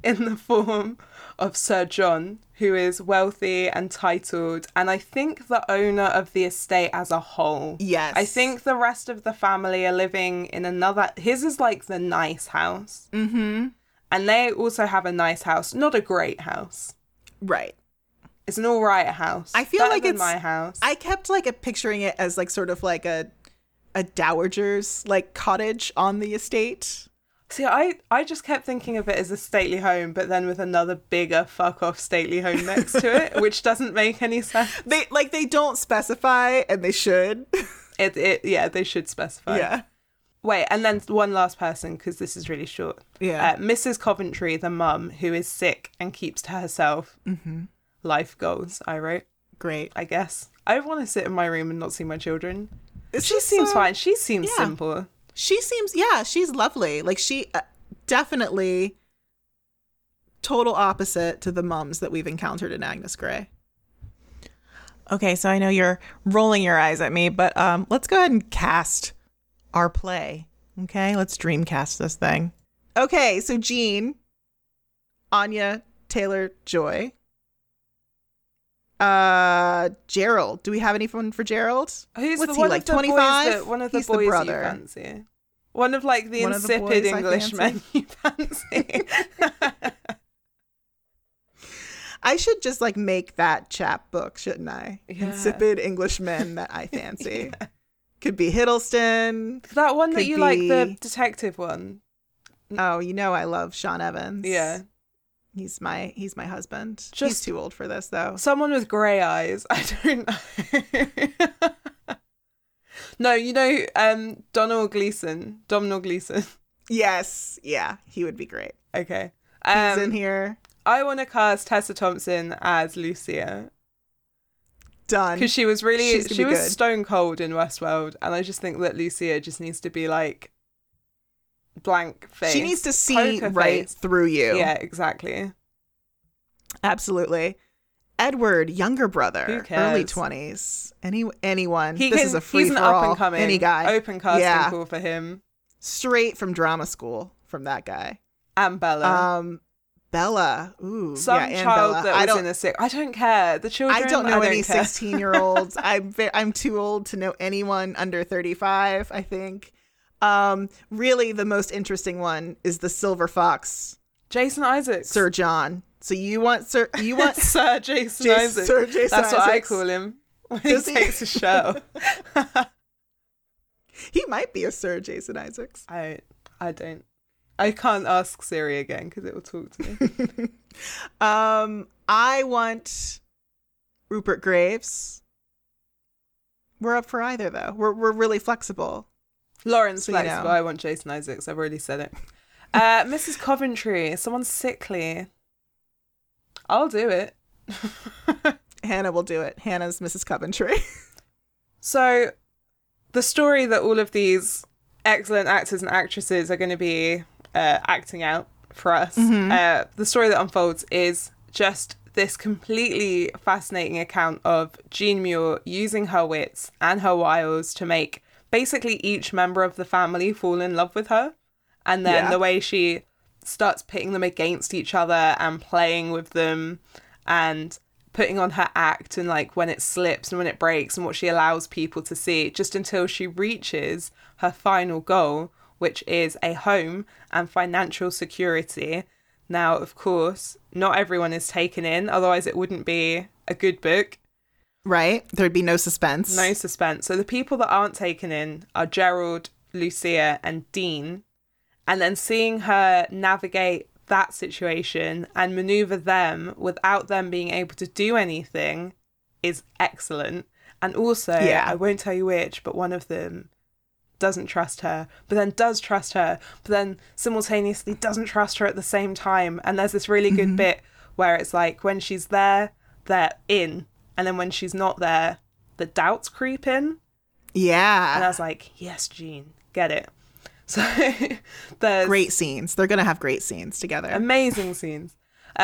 in the form of Sir John, who is wealthy and titled, and I think the owner of the estate as a whole. Yes. I think the rest of the family are living in another... His is like the nice house. Mm-hmm. And they also have a nice house, not a great house. Right. It's an all right house. I feel Better like it's my house. I kept like a, picturing it as like sort of like a a dowager's like cottage on the estate. See, I, I just kept thinking of it as a stately home, but then with another bigger fuck off stately home next to it, which doesn't make any sense. They like they don't specify, and they should. It it yeah, they should specify. Yeah. Wait, and then one last person, because this is really short. Yeah. Uh, Missus Coventry, the mum, who is sick and keeps to herself. Mm-hmm. Life goals, I wrote. Great. I guess. I want to sit in my room and not see my children. It's she seems so... fine. She seems yeah. simple. She seems, yeah, she's lovely. Like, she uh, definitely total opposite to the mums that we've encountered in Agnes Grey. Okay, so I know you're rolling your eyes at me, but um, let's go ahead and cast... our play. Okay, let's dreamcast this thing. Okay, so Jean, Anya Taylor-Joy, uh, Gerald. Do we have anyone for Gerald? Who's What's the one he like? twenty-five. One of the He's boys the brother. You fancy. One of like the one insipid the Englishmen you fancy. I should just like make that chapbook, shouldn't I? Yeah. Insipid Englishmen that I fancy. Yeah. Could be Hiddleston. That one that you be... like, the detective one. Oh, you know I love Sean Evans. Yeah. He's my he's my husband. Just he's too old for this, though. Someone with grey eyes. I don't know. No, you know um, Donald Gleason. Domhnall Gleeson. Yes. Yeah, he would be great. Okay. Um, he's in here. I want to cast Tessa Thompson as Lucia. Done. Because she was really she was good. Stone cold in Westworld, and I just think that Lucia just needs to be like blank face. She needs to see right face. Through you. Yeah, exactly. Absolutely. Edward, younger brother, Who cares? early twenties. Any anyone. He this can, is a free he's an for up all. And coming, any guy. Open casting yeah. call for him. Straight from drama school from that guy. And Bella. Um, Bella, ooh, some yeah, child Bella. That was I don't, in a sick. I don't care. The children. I don't know I don't any care. sixteen-year-olds. I'm I'm too old to know anyone under thirty-five. I think. Um, really, the most interesting one is the Silver Fox, Jason Isaacs, Sir John. So you want Sir? You want Sir Jason J- Isaacs? Sir Jason That's Isaacs. What I call him when Does he takes a show. He might be a Sir Jason Isaacs. I I don't. I can't ask Siri again because it will talk to me. um, I want Rupert Graves. We're up for either, though. We're we're really flexible. Lauren's so, flexible. You know. I want Jason Isaacs. I've already said it. Uh, Missus Coventry. Someone's sickly. I'll do it. Hannah will do it. Hannah's Missus Coventry. So the story that all of these excellent actors and actresses are going to be Uh, acting out for us. Mm-hmm. Uh, the story that unfolds is just this completely fascinating account of Jean Muir using her wits and her wiles to make basically each member of the family fall in love with her. And then yeah. the way she starts pitting them against each other and playing with them and putting on her act and like when it slips and when it breaks and what she allows people to see, just until she reaches her final goal, which is a home and financial security. Now, of course, not everyone is taken in, otherwise it wouldn't be a good book. Right. There'd be no suspense. No suspense. So the people that aren't taken in are Gerald, Lucia, and Dean. And then seeing her navigate that situation and maneuver them without them being able to do anything is excellent. And also, yeah. I won't tell you which, but one of them doesn't trust her, but then does trust her, but then simultaneously doesn't trust her at the same time. And there's this really good mm-hmm. bit where it's like when she's there, they're in, and then when she's not there, the doubts creep in. Yeah. And I was like, yes, Jean, get it. So there's great scenes. They're gonna have great scenes together. Amazing scenes.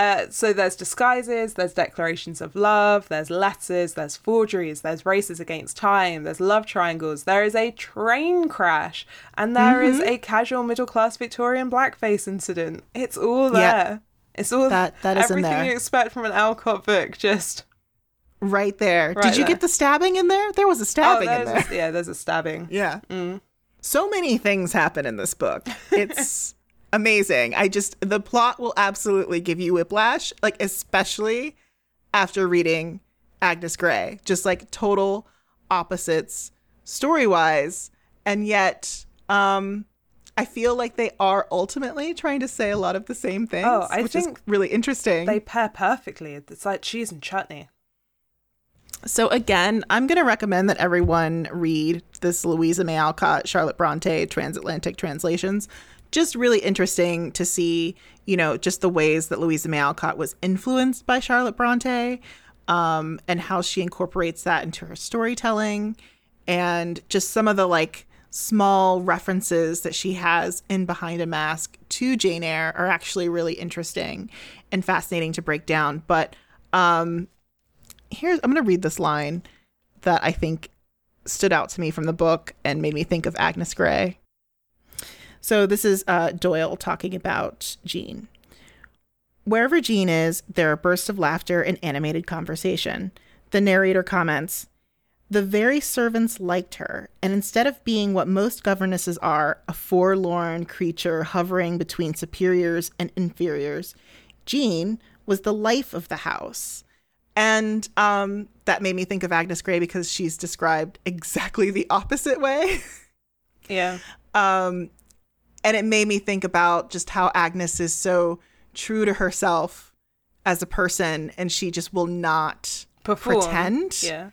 Uh, so there's disguises, there's declarations of love, there's letters, there's forgeries, there's races against time, there's love triangles, there is a train crash, and there mm-hmm. is a casual middle-class Victorian blackface incident. It's all there. Yeah. It's all that, that is everything in there. You expect from an Alcott book, just right there. Right Did you there. Get the stabbing in there? There was a stabbing oh, in there. A, yeah, there's a stabbing. Yeah. Mm. So many things happen in this book. It's amazing. I just the plot will absolutely give you whiplash, like especially after reading Agnes Grey. Just like total opposites story-wise. And yet, um, I feel like they are ultimately trying to say a lot of the same things, oh, I which think is really interesting. They pair perfectly. It's like cheese and chutney. So again, I'm going to recommend that everyone read this Louisa May Alcott, Charlotte Bronte, Transatlantic Translations. Just really interesting to see, you know, just the ways that Louisa May Alcott was influenced by Charlotte Bronte, um, and how she incorporates that into her storytelling, and just some of the like small references that she has in Behind a Mask to Jane Eyre are actually really interesting and fascinating to break down. But um, here's, I'm going to read this line that I think stood out to me from the book and made me think of Agnes Grey. So this is uh, Doyle talking about Jean. Wherever Jean is, there are bursts of laughter and animated conversation. The narrator comments, "The very servants liked her, and instead of being what most governesses are, a forlorn creature hovering between superiors and inferiors, Jean was the life of the house." And um, that made me think of Agnes Grey because she's described exactly the opposite way. Yeah. Um, And it made me think about just how Agnes is so true to herself as a person, and she just will not Perform. pretend. Yeah.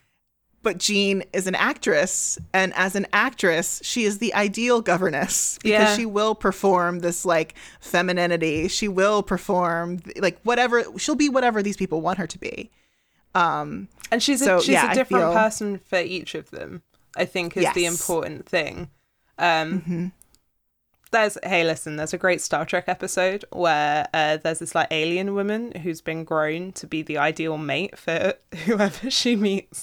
But Jean is an actress, and as an actress, she is the ideal governess because yeah. she will perform this like femininity. She will perform like whatever, she'll be whatever these people want her to be. Um, and she's so, a, she's yeah, a different I feel... person for each of them, I think, is yes. the important thing. Um, mm-hmm. There's, hey, listen, there's a great Star Trek episode where uh, there's this like alien woman who's been grown to be the ideal mate for whoever she meets.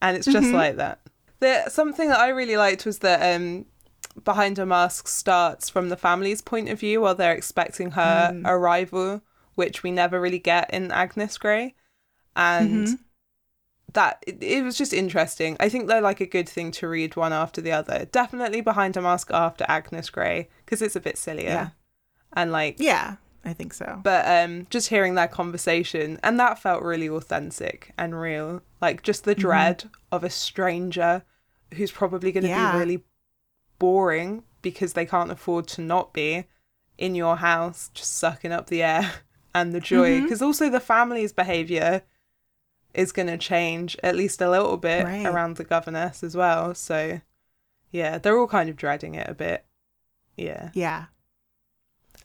And it's just mm-hmm. like that. The, something that I really liked was that um, Behind a Mask starts from the family's point of view while they're expecting her mm. arrival, which we never really get in Agnes Grey. And mm-hmm. that it, it was just interesting. I think they're like a good thing to read one after the other. Definitely Behind a Mask after Agnes Grey because it's a bit sillier. Yeah. And like yeah, I think so. But um, just hearing their conversation, and that felt really authentic and real. Like just the dread mm-hmm. of a stranger who's probably going to yeah. be really boring because they can't afford to not be in your house, just sucking up the air and the joy. Because mm-hmm. also the family's behaviour is going to change at least a little bit right. around the governess as well. So, yeah, they're all kind of dreading it a bit. Yeah. Yeah.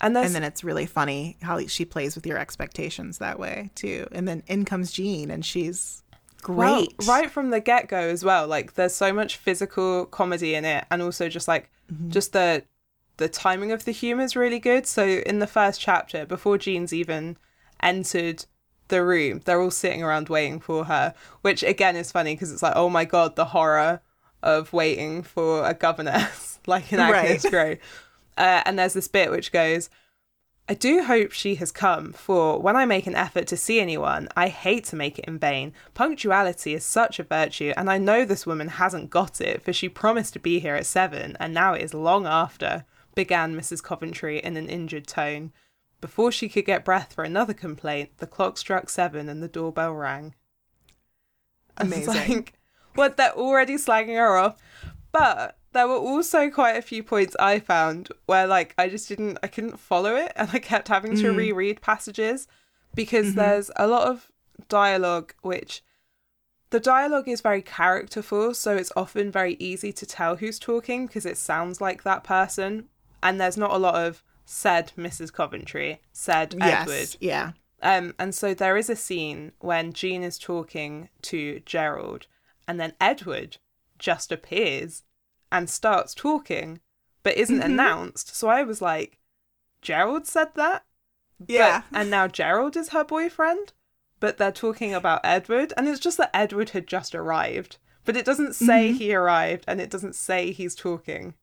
And, and then it's really funny how she plays with your expectations that way, too. And then in comes Jean, and she's great. Well, right from the get-go as well. Like, there's so much physical comedy in it. And also just, like, mm-hmm. just the the timing of the humour is really good. So in the first chapter, before Jean's even entered the room, they're all sitting around waiting for her, which again is funny because it's like, oh my god, the horror of waiting for a governess like in Agnes right. Grey. Uh, and there's this bit which goes, "I do hope she has come, for when I make an effort to see anyone, I hate to make it in vain. Punctuality is such a virtue, and I know this woman hasn't got it, for she promised to be here at seven, and now it is long after," began Missus Coventry in an injured tone. Before she could get breath for another complaint, the clock struck seven and the doorbell rang. Amazing. Like, what, they're already slagging her off. But there were also quite a few points I found where, like, I just didn't, I couldn't follow it, and I kept having to mm-hmm. reread passages because mm-hmm. there's a lot of dialogue which, the dialogue is very characterful, so it's often very easy to tell who's talking because it sounds like that person, and there's not a lot of said Missus Coventry, said yes, Edward. Yeah. Um, and so there is a scene when Jean is talking to Gerald, and then Edward just appears and starts talking, but isn't mm-hmm. announced. So I was like, Gerald said that? Yeah. But, and now Gerald is her boyfriend, but they're talking about Edward. And it's just that Edward had just arrived, but it doesn't say mm-hmm. he arrived, and it doesn't say he's talking.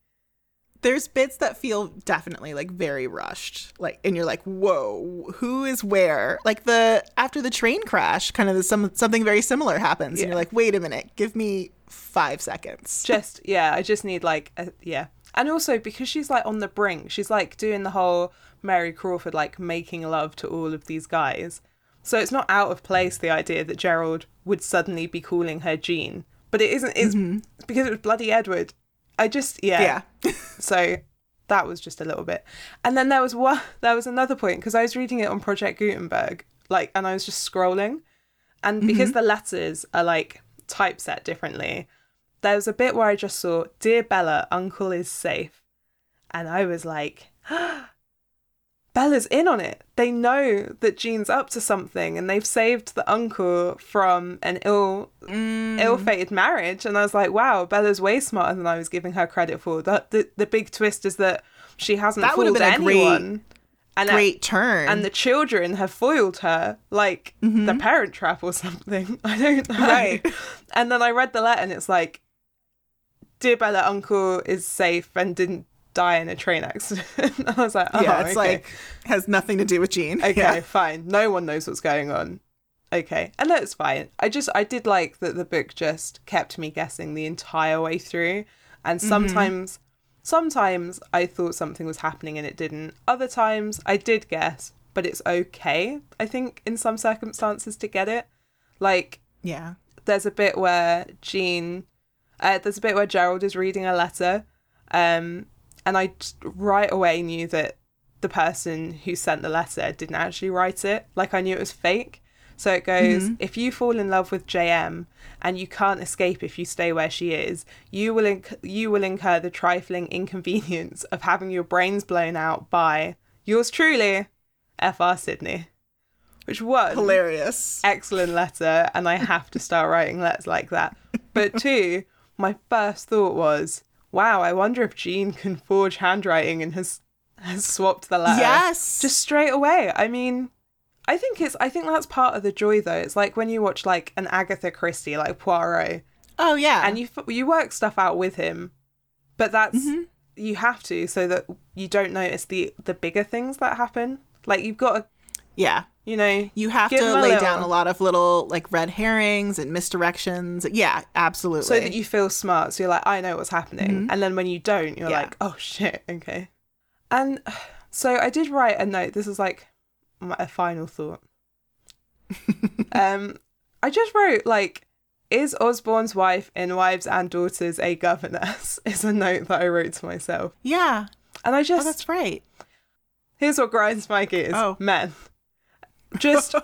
There's bits that feel definitely like very rushed, like, and you're like, whoa, who is where? Like the after the train crash, kind of the, some something very similar happens, yeah. and you're like, wait a minute, give me five seconds. Just yeah, I just need like a, yeah, and also because she's like on the brink, she's like doing the whole Mary Crawford, like making love to all of these guys, So it's not out of place, the idea that Gerald would suddenly be calling her Jean. But it isn't, it's mm-hmm. because it was bloody Edward. I just, yeah. yeah. So that was just a little bit. And then there was one, there was another point, because I was reading it on Project Gutenberg, like, and I was just scrolling. And because mm-hmm. the letters are, like, typeset differently, there was a bit where I just saw, "Dear Bella, Uncle is safe." And I was like, oh, Bella's in on it. They know that Jean's up to something, and they've saved the uncle from an ill, mm. ill-fated marriage. And I was like, wow, Bella's way smarter than I was giving her credit for. The, the, the big twist is that she hasn't that fooled would have been anyone. A great, and great a, turn. And the children have foiled her, like mm-hmm. the Parent Trap or something. I don't know. Right. And then I read the letter, and it's like, "Dear Bella, Uncle is safe and didn't die in a train accident." I was like, oh, yeah, it's okay. Like, has nothing to do with Jean. Okay, yeah. Fine. No one knows what's going on. Okay. And that's fine. I just, I did like that the book just kept me guessing the entire way through. And sometimes, mm-hmm. sometimes I thought something was happening and it didn't. Other times I did guess, but it's okay, I think, in some circumstances to get it. Like, yeah, there's a bit where Jean, uh, there's a bit where Gerald is reading a letter. Um, And I just right away knew that the person who sent the letter didn't actually write it. Like, I knew it was fake. So it goes, mm-hmm. "If you fall in love with J M and you can't escape if you stay where she is, you will inc- you will incur the trifling inconvenience of having your brains blown out by yours truly, F R Sydney." Which was hilarious. Excellent letter. And I have to start writing letters like that. But two, my first thought was, wow, I wonder if Jean can forge handwriting and has has swapped the letter. Yes, just straight away. I mean, I think it's I think that's part of the joy, though. It's like when you watch like an Agatha Christie, like Poirot. Oh yeah, and you you work stuff out with him, but that's mm-hmm. you have to, so that you don't notice the the bigger things that happen. Like, you've got to, yeah, you know, you have to lay little... down a lot of little like red herrings and misdirections. Yeah, absolutely. So that you feel smart. So you're like, I know what's happening. Mm-hmm. And then when you don't, you're yeah. like, oh shit, okay. And so I did write a note. This is like my, a final thought. um, I just wrote, like, "Is Osborne's wife in Wives and Daughters a governess?" is a note that I wrote to myself. Yeah. And I just. Oh, that's right. Here's what grinds my gears. Oh. Men. Just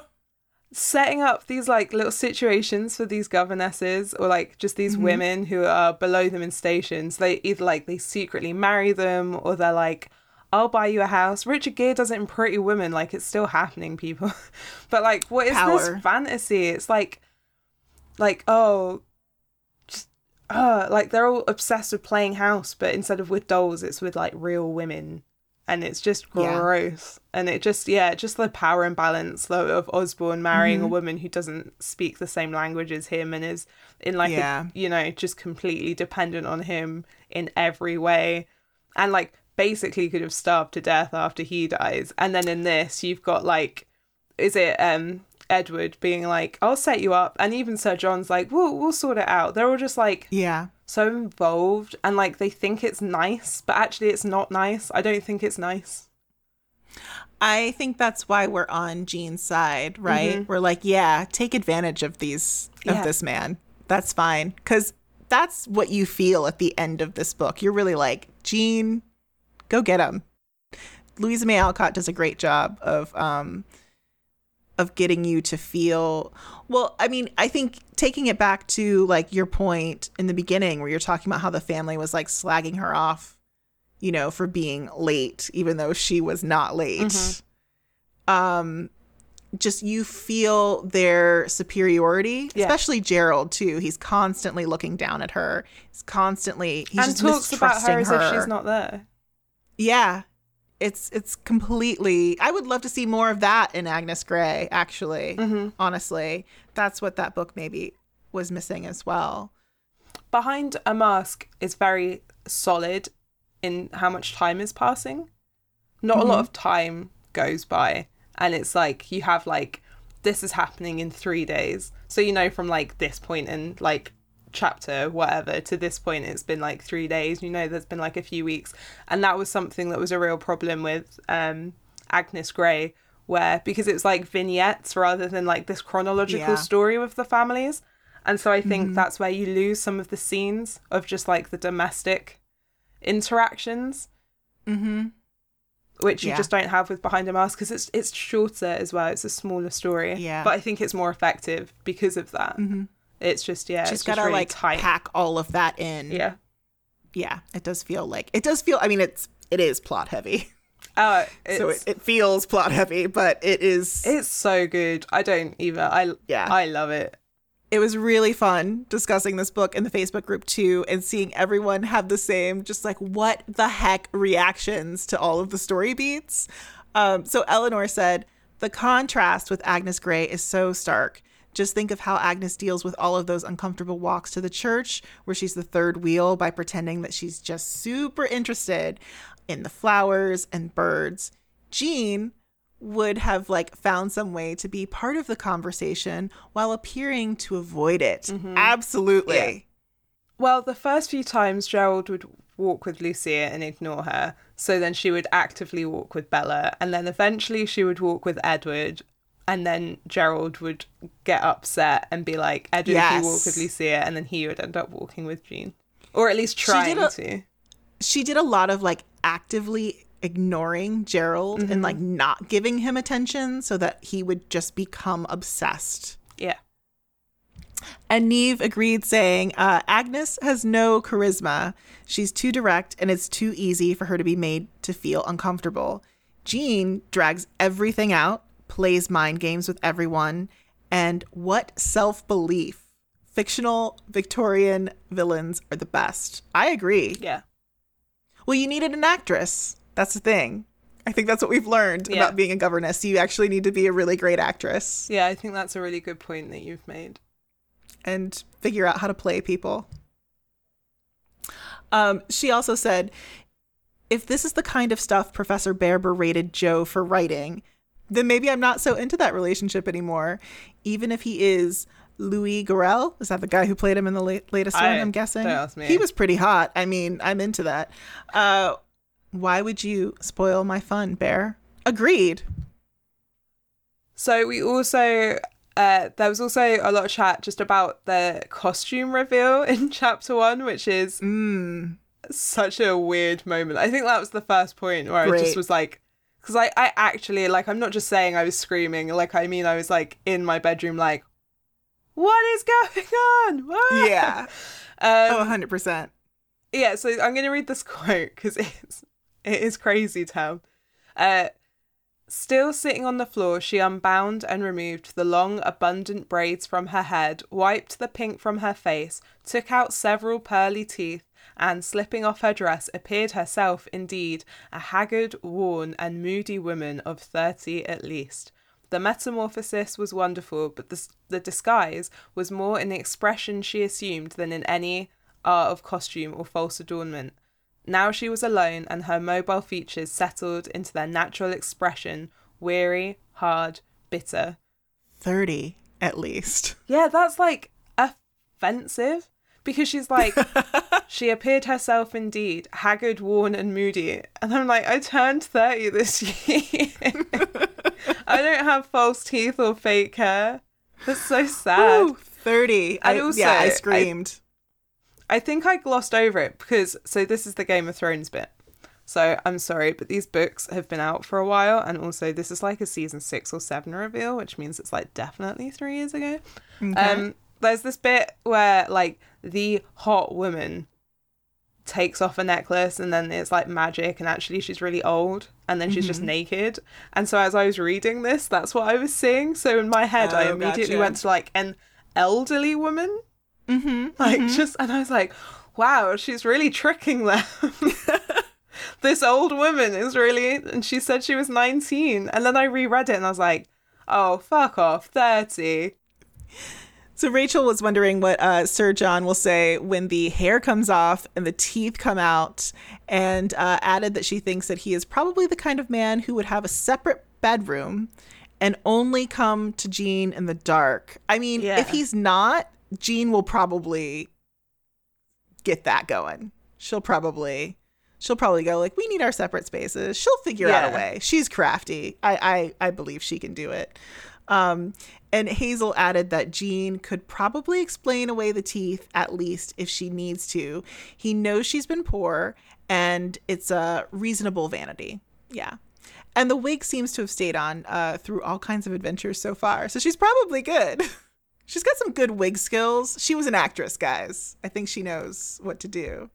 setting up these like little situations for these governesses, or like just these mm-hmm. women who are below them in stations. They either like they secretly marry them, or they're like, "I'll buy you a house." Richard Gere does it in Pretty Woman. Like, it's still happening, people. But like, what is Power. This fantasy? It's like, like oh, just uh, like they're all obsessed with playing house, but instead of with dolls, it's with like real women. And it's just gross. Yeah. And it just, yeah, just the power imbalance of Osborne marrying mm-hmm. a woman who doesn't speak the same language as him and is in like, yeah. a, you know, just completely dependent on him in every way. And like basically could have starved to death after he dies. And then in this, you've got like, is it um, Edward being like, "I'll set you up." And even Sir John's like, we'll, we'll sort it out. They're all just like, yeah. so involved, and like they think it's nice, but actually it's not nice. I don't think it's nice. I think that's why we're on Jean's side, right? Mm-hmm. We're like, yeah, take advantage of these of yeah. this man. That's fine, because that's what you feel at the end of this book. You're really like, Jean, go get him. Louisa May Alcott does a great job of um of getting you to feel, well, I mean, I think taking it back to like your point in the beginning where you're talking about how the family was like slagging her off, you know, for being late, even though she was not late. Mm-hmm. Um, just you feel their superiority, yeah. especially Gerald too. He's constantly looking down at her. He's constantly, he's and just talks mistrusting about her as her. If she's not there. Yeah. It's it's completely... I would love to see more of that in Agnes Grey, actually, mm-hmm. honestly. That's what that book maybe was missing as well. Behind a Mask is very solid in how much time is passing. Not mm-hmm. a lot of time goes by. And it's like, you have like, this is happening in three days. So you know from like this point in like chapter whatever to this point it's been like three days, you know, there's been like a few weeks. And that was something that was a real problem with um Agnes Grey, where, because it's like vignettes rather than like this chronological yeah. story with the families. And so I think mm-hmm. that's where you lose some of the scenes of just like the domestic interactions, mm-hmm. which you yeah. just don't have with Behind a Mask, because it's it's shorter as well. It's a smaller story. Yeah. But I think it's more effective because of that. Mm-hmm. It's just, yeah, She's it's gotta, just really like, tight. Pack all of that in. Yeah. Yeah, it does feel like, it does feel, I mean, it's, it is plot heavy. Oh, it's, so it, it feels plot heavy, but it is. It's so good. I don't either. I, yeah. I love it. It was really fun discussing this book in the Facebook group too, and seeing everyone have the same, just like, what the heck reactions to all of the story beats. Um, so Eleanor said, the contrast with Agnes Grey is so stark. Just think of how Agnes deals with all of those uncomfortable walks to the church where she's the third wheel by pretending that she's just super interested in the flowers and birds. Jean would have like found some way to be part of the conversation while appearing to avoid it. Mm-hmm. Absolutely. Yeah. Well, the first few times Gerald would walk with Lucia and ignore her. So then she would actively walk with Bella. And then eventually she would walk with Edward. And then Gerald would get upset and be like, Edward, yes. you walk with Lucia. And then he would end up walking with Jean. Or at least trying she did a, to. She did a lot of like actively ignoring Gerald mm-hmm. and like not giving him attention so that he would just become obsessed. Yeah. And Neve agreed, saying, uh, Agnes has no charisma. She's too direct and it's too easy for her to be made to feel uncomfortable. Jean drags everything out, plays mind games with everyone, and what self-belief. Fictional Victorian villains are the best. I agree. Yeah. Well, you needed an actress. That's the thing. I think that's what we've learned yeah. about being a governess. You actually need to be a really great actress. Yeah, I think that's a really good point that you've made. And figure out how to play people. Um, she also said, if this is the kind of stuff Professor Bear berated Joe for writing, then maybe I'm not so into that relationship anymore, even if he is Louis Garrel. Is that the guy who played him in the la- latest I, one, I'm guessing? That was me. He was pretty hot. I mean, I'm into that. Uh, why would you spoil my fun, Bear? Agreed. So we also, uh, there was also a lot of chat just about the costume reveal in chapter one, which is mm. such a weird moment. I think that was the first point where Great. I just was like, because I, I actually, like, I'm not just saying I was screaming. Like, I mean, I was, like, in my bedroom, like, what is going on? What? Yeah. Um, oh, one hundred percent. Yeah, so I'm going to read this quote because it's, it is crazy town. Uh, Still sitting on the floor, she unbound and removed the long, abundant braids from her head, wiped the pink from her face, took out several pearly teeth, and slipping off her dress, appeared herself, indeed, a haggard, worn, and moody woman of thirty at least. The metamorphosis was wonderful, but the, the disguise was more in the expression she assumed than in any art of costume or false adornment. Now she was alone, and her mobile features settled into their natural expression, weary, hard, bitter. thirty, at least. Yeah, that's, like, offensive. Because she's like, she appeared herself indeed, haggard, worn, and moody. And I'm like, I turned thirty this year. I don't have false teeth or fake hair. That's so sad. Ooh, thirty. And I, also, yeah, I screamed. I, I think I glossed over it because, so this is the Game of Thrones bit. So I'm sorry, but these books have been out for a while. And also this is like a season six or seven reveal, which means it's like definitely three years ago. Okay. Um, there's this bit where, like, the hot woman takes off a necklace and then it's like magic and actually she's really old and then she's mm-hmm. just naked. And so as I was reading this, that's what I was seeing. So in my head, oh, I immediately gotcha. went to like an elderly woman. Mm-hmm. Like mm-hmm. just, and I was like, wow, she's really tricking them. This old woman is really, and she said she was nineteen. And then I reread it and I was like, oh, fuck off, thirty. So Rachel was wondering what uh, Sir John will say when the hair comes off and the teeth come out, and uh, added that she thinks that he is probably the kind of man who would have a separate bedroom and only come to Jean in the dark. I mean, yeah. if he's not, Jean will probably get that going. She'll probably she'll probably go like, we need our separate spaces. She'll figure yeah. out a way. She's crafty. I, I, I believe she can do it. Um, and Hazel added that Jean could probably explain away the teeth, at least if she needs to. He knows she's been poor, and it's a reasonable vanity. Yeah. And the wig seems to have stayed on uh, through all kinds of adventures so far. So she's probably good. She's got some good wig skills. She was an actress, guys. I think she knows what to do.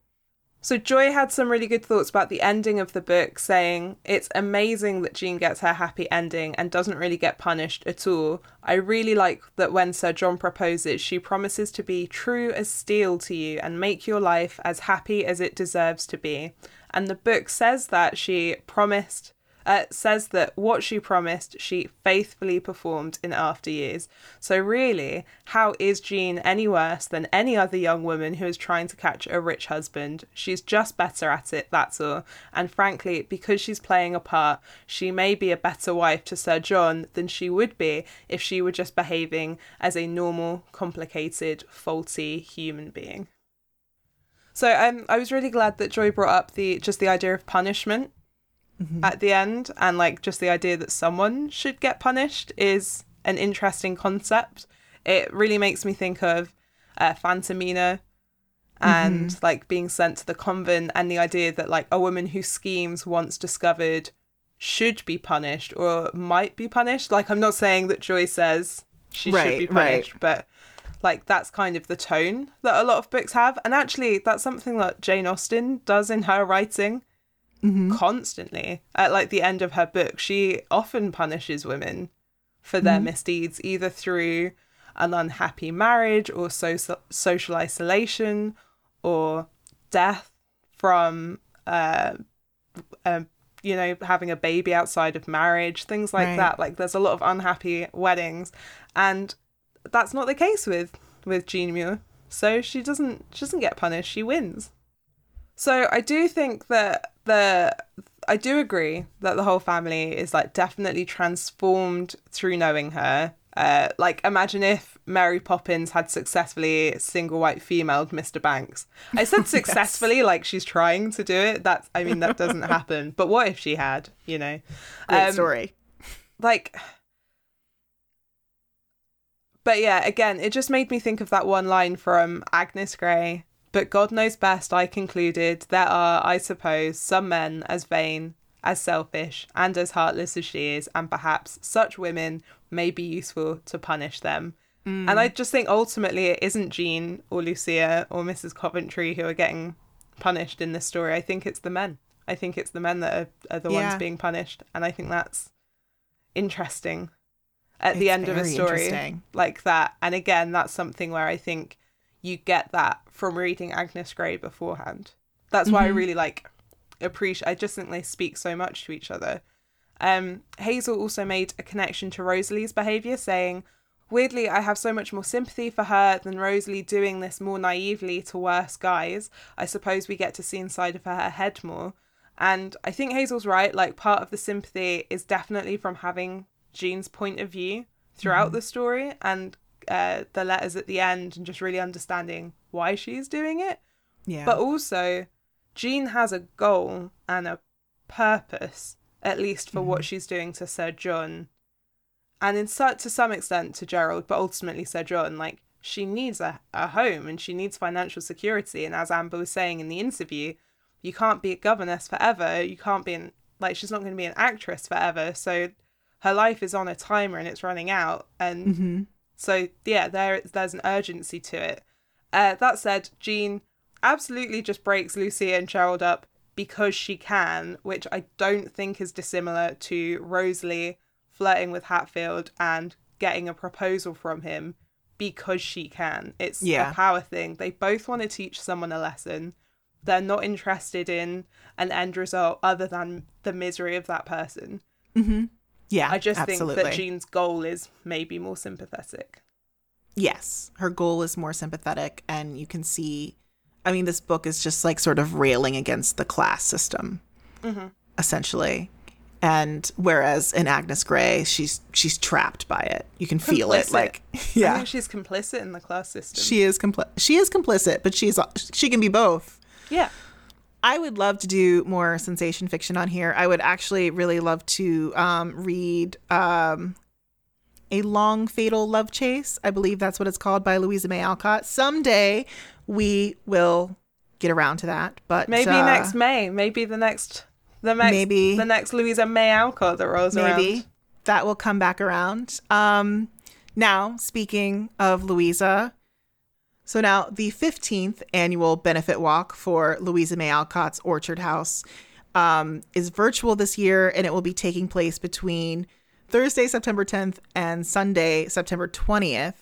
So Joy had some really good thoughts about the ending of the book, saying, it's amazing that Jean gets her happy ending and doesn't really get punished at all. I really like that when Sir John proposes, she promises to be true as steel to you and make your life as happy as it deserves to be. And the book says that she promised, uh, says that what she promised, she faithfully performed in after years. So really, how is Jean any worse than any other young woman who is trying to catch a rich husband? She's just better at it, that's all. And frankly, because she's playing a part, she may be a better wife to Sir John than she would be if she were just behaving as a normal, complicated, faulty human being. So um, I was really glad that Joy brought up the just the idea of punishment mm-hmm. at the end, and like just the idea that someone should get punished is an interesting concept. It really makes me think of uh, Fantomina and mm-hmm. like being sent to the convent, and the idea that like a woman who schemes once discovered should be punished or might be punished. Like I'm not saying that Joy says she right, should be punished, right. but... Like, that's kind of the tone that a lot of books have. And actually, that's something that Jane Austen does in her writing mm-hmm. constantly. At, like, the end of her book, she often punishes women for their mm-hmm. misdeeds, either through an unhappy marriage or so- social isolation or death from, uh, uh, you know, having a baby outside of marriage, things like right. that. Like, there's a lot of unhappy weddings. And... that's not the case with, with Jean Muir. So she doesn't she doesn't get punished, she wins. So I do think that the I do agree that the whole family is like definitely transformed through knowing her. Uh, like imagine if Mary Poppins had successfully single white femaled Mister Banks. I said successfully, yes. like she's trying to do it. That's I mean that doesn't happen. But what if she had, you know? Great um, story. Like But yeah, again, it just made me think of that one line from Agnes Grey. But God knows best, I concluded, there are, I suppose, some men as vain, as selfish, and as heartless as she is, and perhaps such women may be useful to punish them. Mm. And I just think ultimately it isn't Jean or Lucia or Missus Coventry who are getting punished in this story. I think it's the men. I think it's the men that are, are the yeah. ones being punished. And I think that's interesting. At it's the end of a story like that. And again, that's something where I think you get that from reading Agnes Grey beforehand. That's why mm-hmm. I really like appreciate. I just think they speak so much to each other. Um, Hazel also made a connection to Rosalie's behaviour, saying, weirdly, I have so much more sympathy for her than Rosalie doing this more naively to worse guys. I suppose we get to see inside of her head more. And I think Hazel's right. Like part of the sympathy is definitely from having Jean's point of view throughout mm-hmm. the story and uh, the letters at the end and just really understanding why she's doing it. Yeah. But also, Jean has a goal and a purpose, at least for mm-hmm. what she's doing to Sir John. And in so- to some extent to Gerald, but ultimately Sir John, like, she needs a-, a home and she needs financial security. And as Amber was saying in the interview, you can't be a governess forever. You can't be an, like, she's not going to be an actress forever. So... her life is on a timer and it's running out. And mm-hmm. so, yeah, there there's an urgency to it. Uh, that said, Jean absolutely just breaks Lucia and Gerald up because she can, which I don't think is dissimilar to Rosalie flirting with Hatfield and getting a proposal from him because she can. It's yeah. a power thing. They both want to teach someone a lesson. They're not interested in an end result other than the misery of that person. Mm-hmm. Yeah, I just absolutely. think that Jean's goal is maybe more sympathetic. Yes, her goal is more sympathetic. And you can see, I mean, this book is just like sort of railing against the class system, mm-hmm. essentially. And whereas in Agnes Grey, she's she's trapped by it. You can complicit. feel it. Like, yeah, I think she's complicit in the class system. She is compli- She is complicit, but she's she can be both. Yeah. I would love to do more sensation fiction on here. I would actually really love to um, read um, A Long Fatal Love Chase. I believe that's what it's called, by Louisa May Alcott. Someday we will get around to that. But maybe uh, next May. Maybe the next the next maybe, the next Louisa May Alcott that rolls maybe around. Maybe that will come back around. Um, now, speaking of Louisa... So now the fifteenth annual benefit walk for Louisa May Alcott's Orchard House um, is virtual this year, and it will be taking place between Thursday, September tenth and Sunday, September twentieth.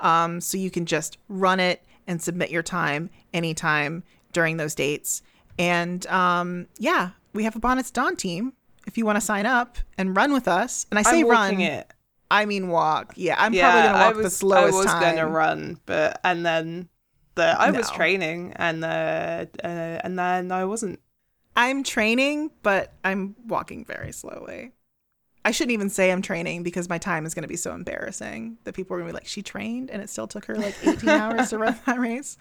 Um, so you can just run it and submit your time anytime during those dates. And um, yeah, we have a Bonnets at Dawn team if you want to sign up and run with us. And I say I'm run. It. I mean walk. Yeah, I'm yeah, probably going to walk was, the slowest time. I was time. going to run, but and then the I no. was training and uh, uh, and then I wasn't. I'm training, but I'm walking very slowly. I shouldn't even say I'm training because my time is going to be so embarrassing that people are going to be like, she trained and it still took her like eighteen hours to run that race.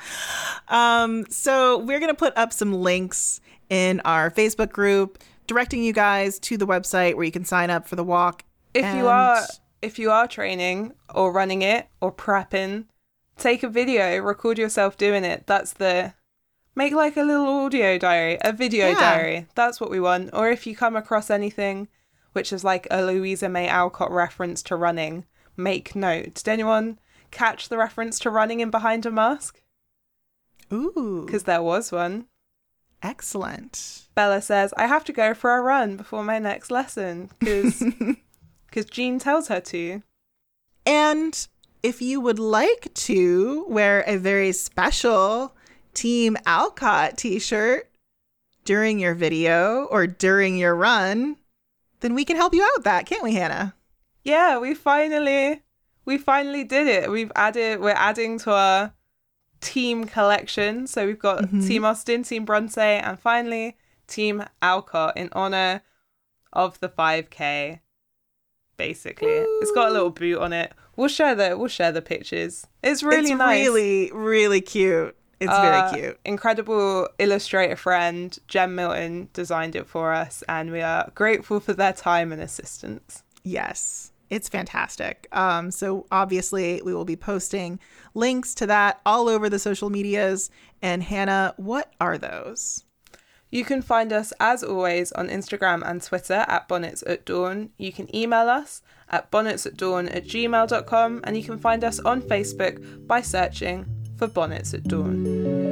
Um, so we're going to put up some links in our Facebook group directing you guys to the website where you can sign up for the walk. If and... you are... If you are training or running it or prepping, take a video, record yourself doing it. That's the, make like a little audio diary, a video yeah. diary. That's what we want. Or if you come across anything which is like a Louisa May Alcott reference to running, make note. Did anyone catch the reference to running in Behind a Mask? Ooh. Because there was one. Excellent. Bella says, I have to go for a run before my next lesson because... Because Jean tells her to. And if you would like to wear a very special Team Alcott t-shirt during your video or during your run, then we can help you out with that, can't we, Hannah? Yeah, we finally, we finally did it. We've added, we're adding to our team collection. So we've got mm-hmm. Team Austin, Team Bronte, and finally Team Alcott in honor of the five K. Basically, Ooh. It's got a little boot on it. We'll share the we'll share the pictures. It's really it's nice. It's really, really cute. It's uh, very cute. Incredible illustrator friend, Jen Milton, designed it for us, and we are grateful for their time and assistance. Yes, it's fantastic. Um, so obviously, we will be posting links to that all over the social medias. And Hannah, what are those? You can find us, as always, on Instagram and Twitter at Bonnets at Dawn. You can email us at bonnetsatdawn at gmail dot com, and you can find us on Facebook by searching for Bonnets at Dawn.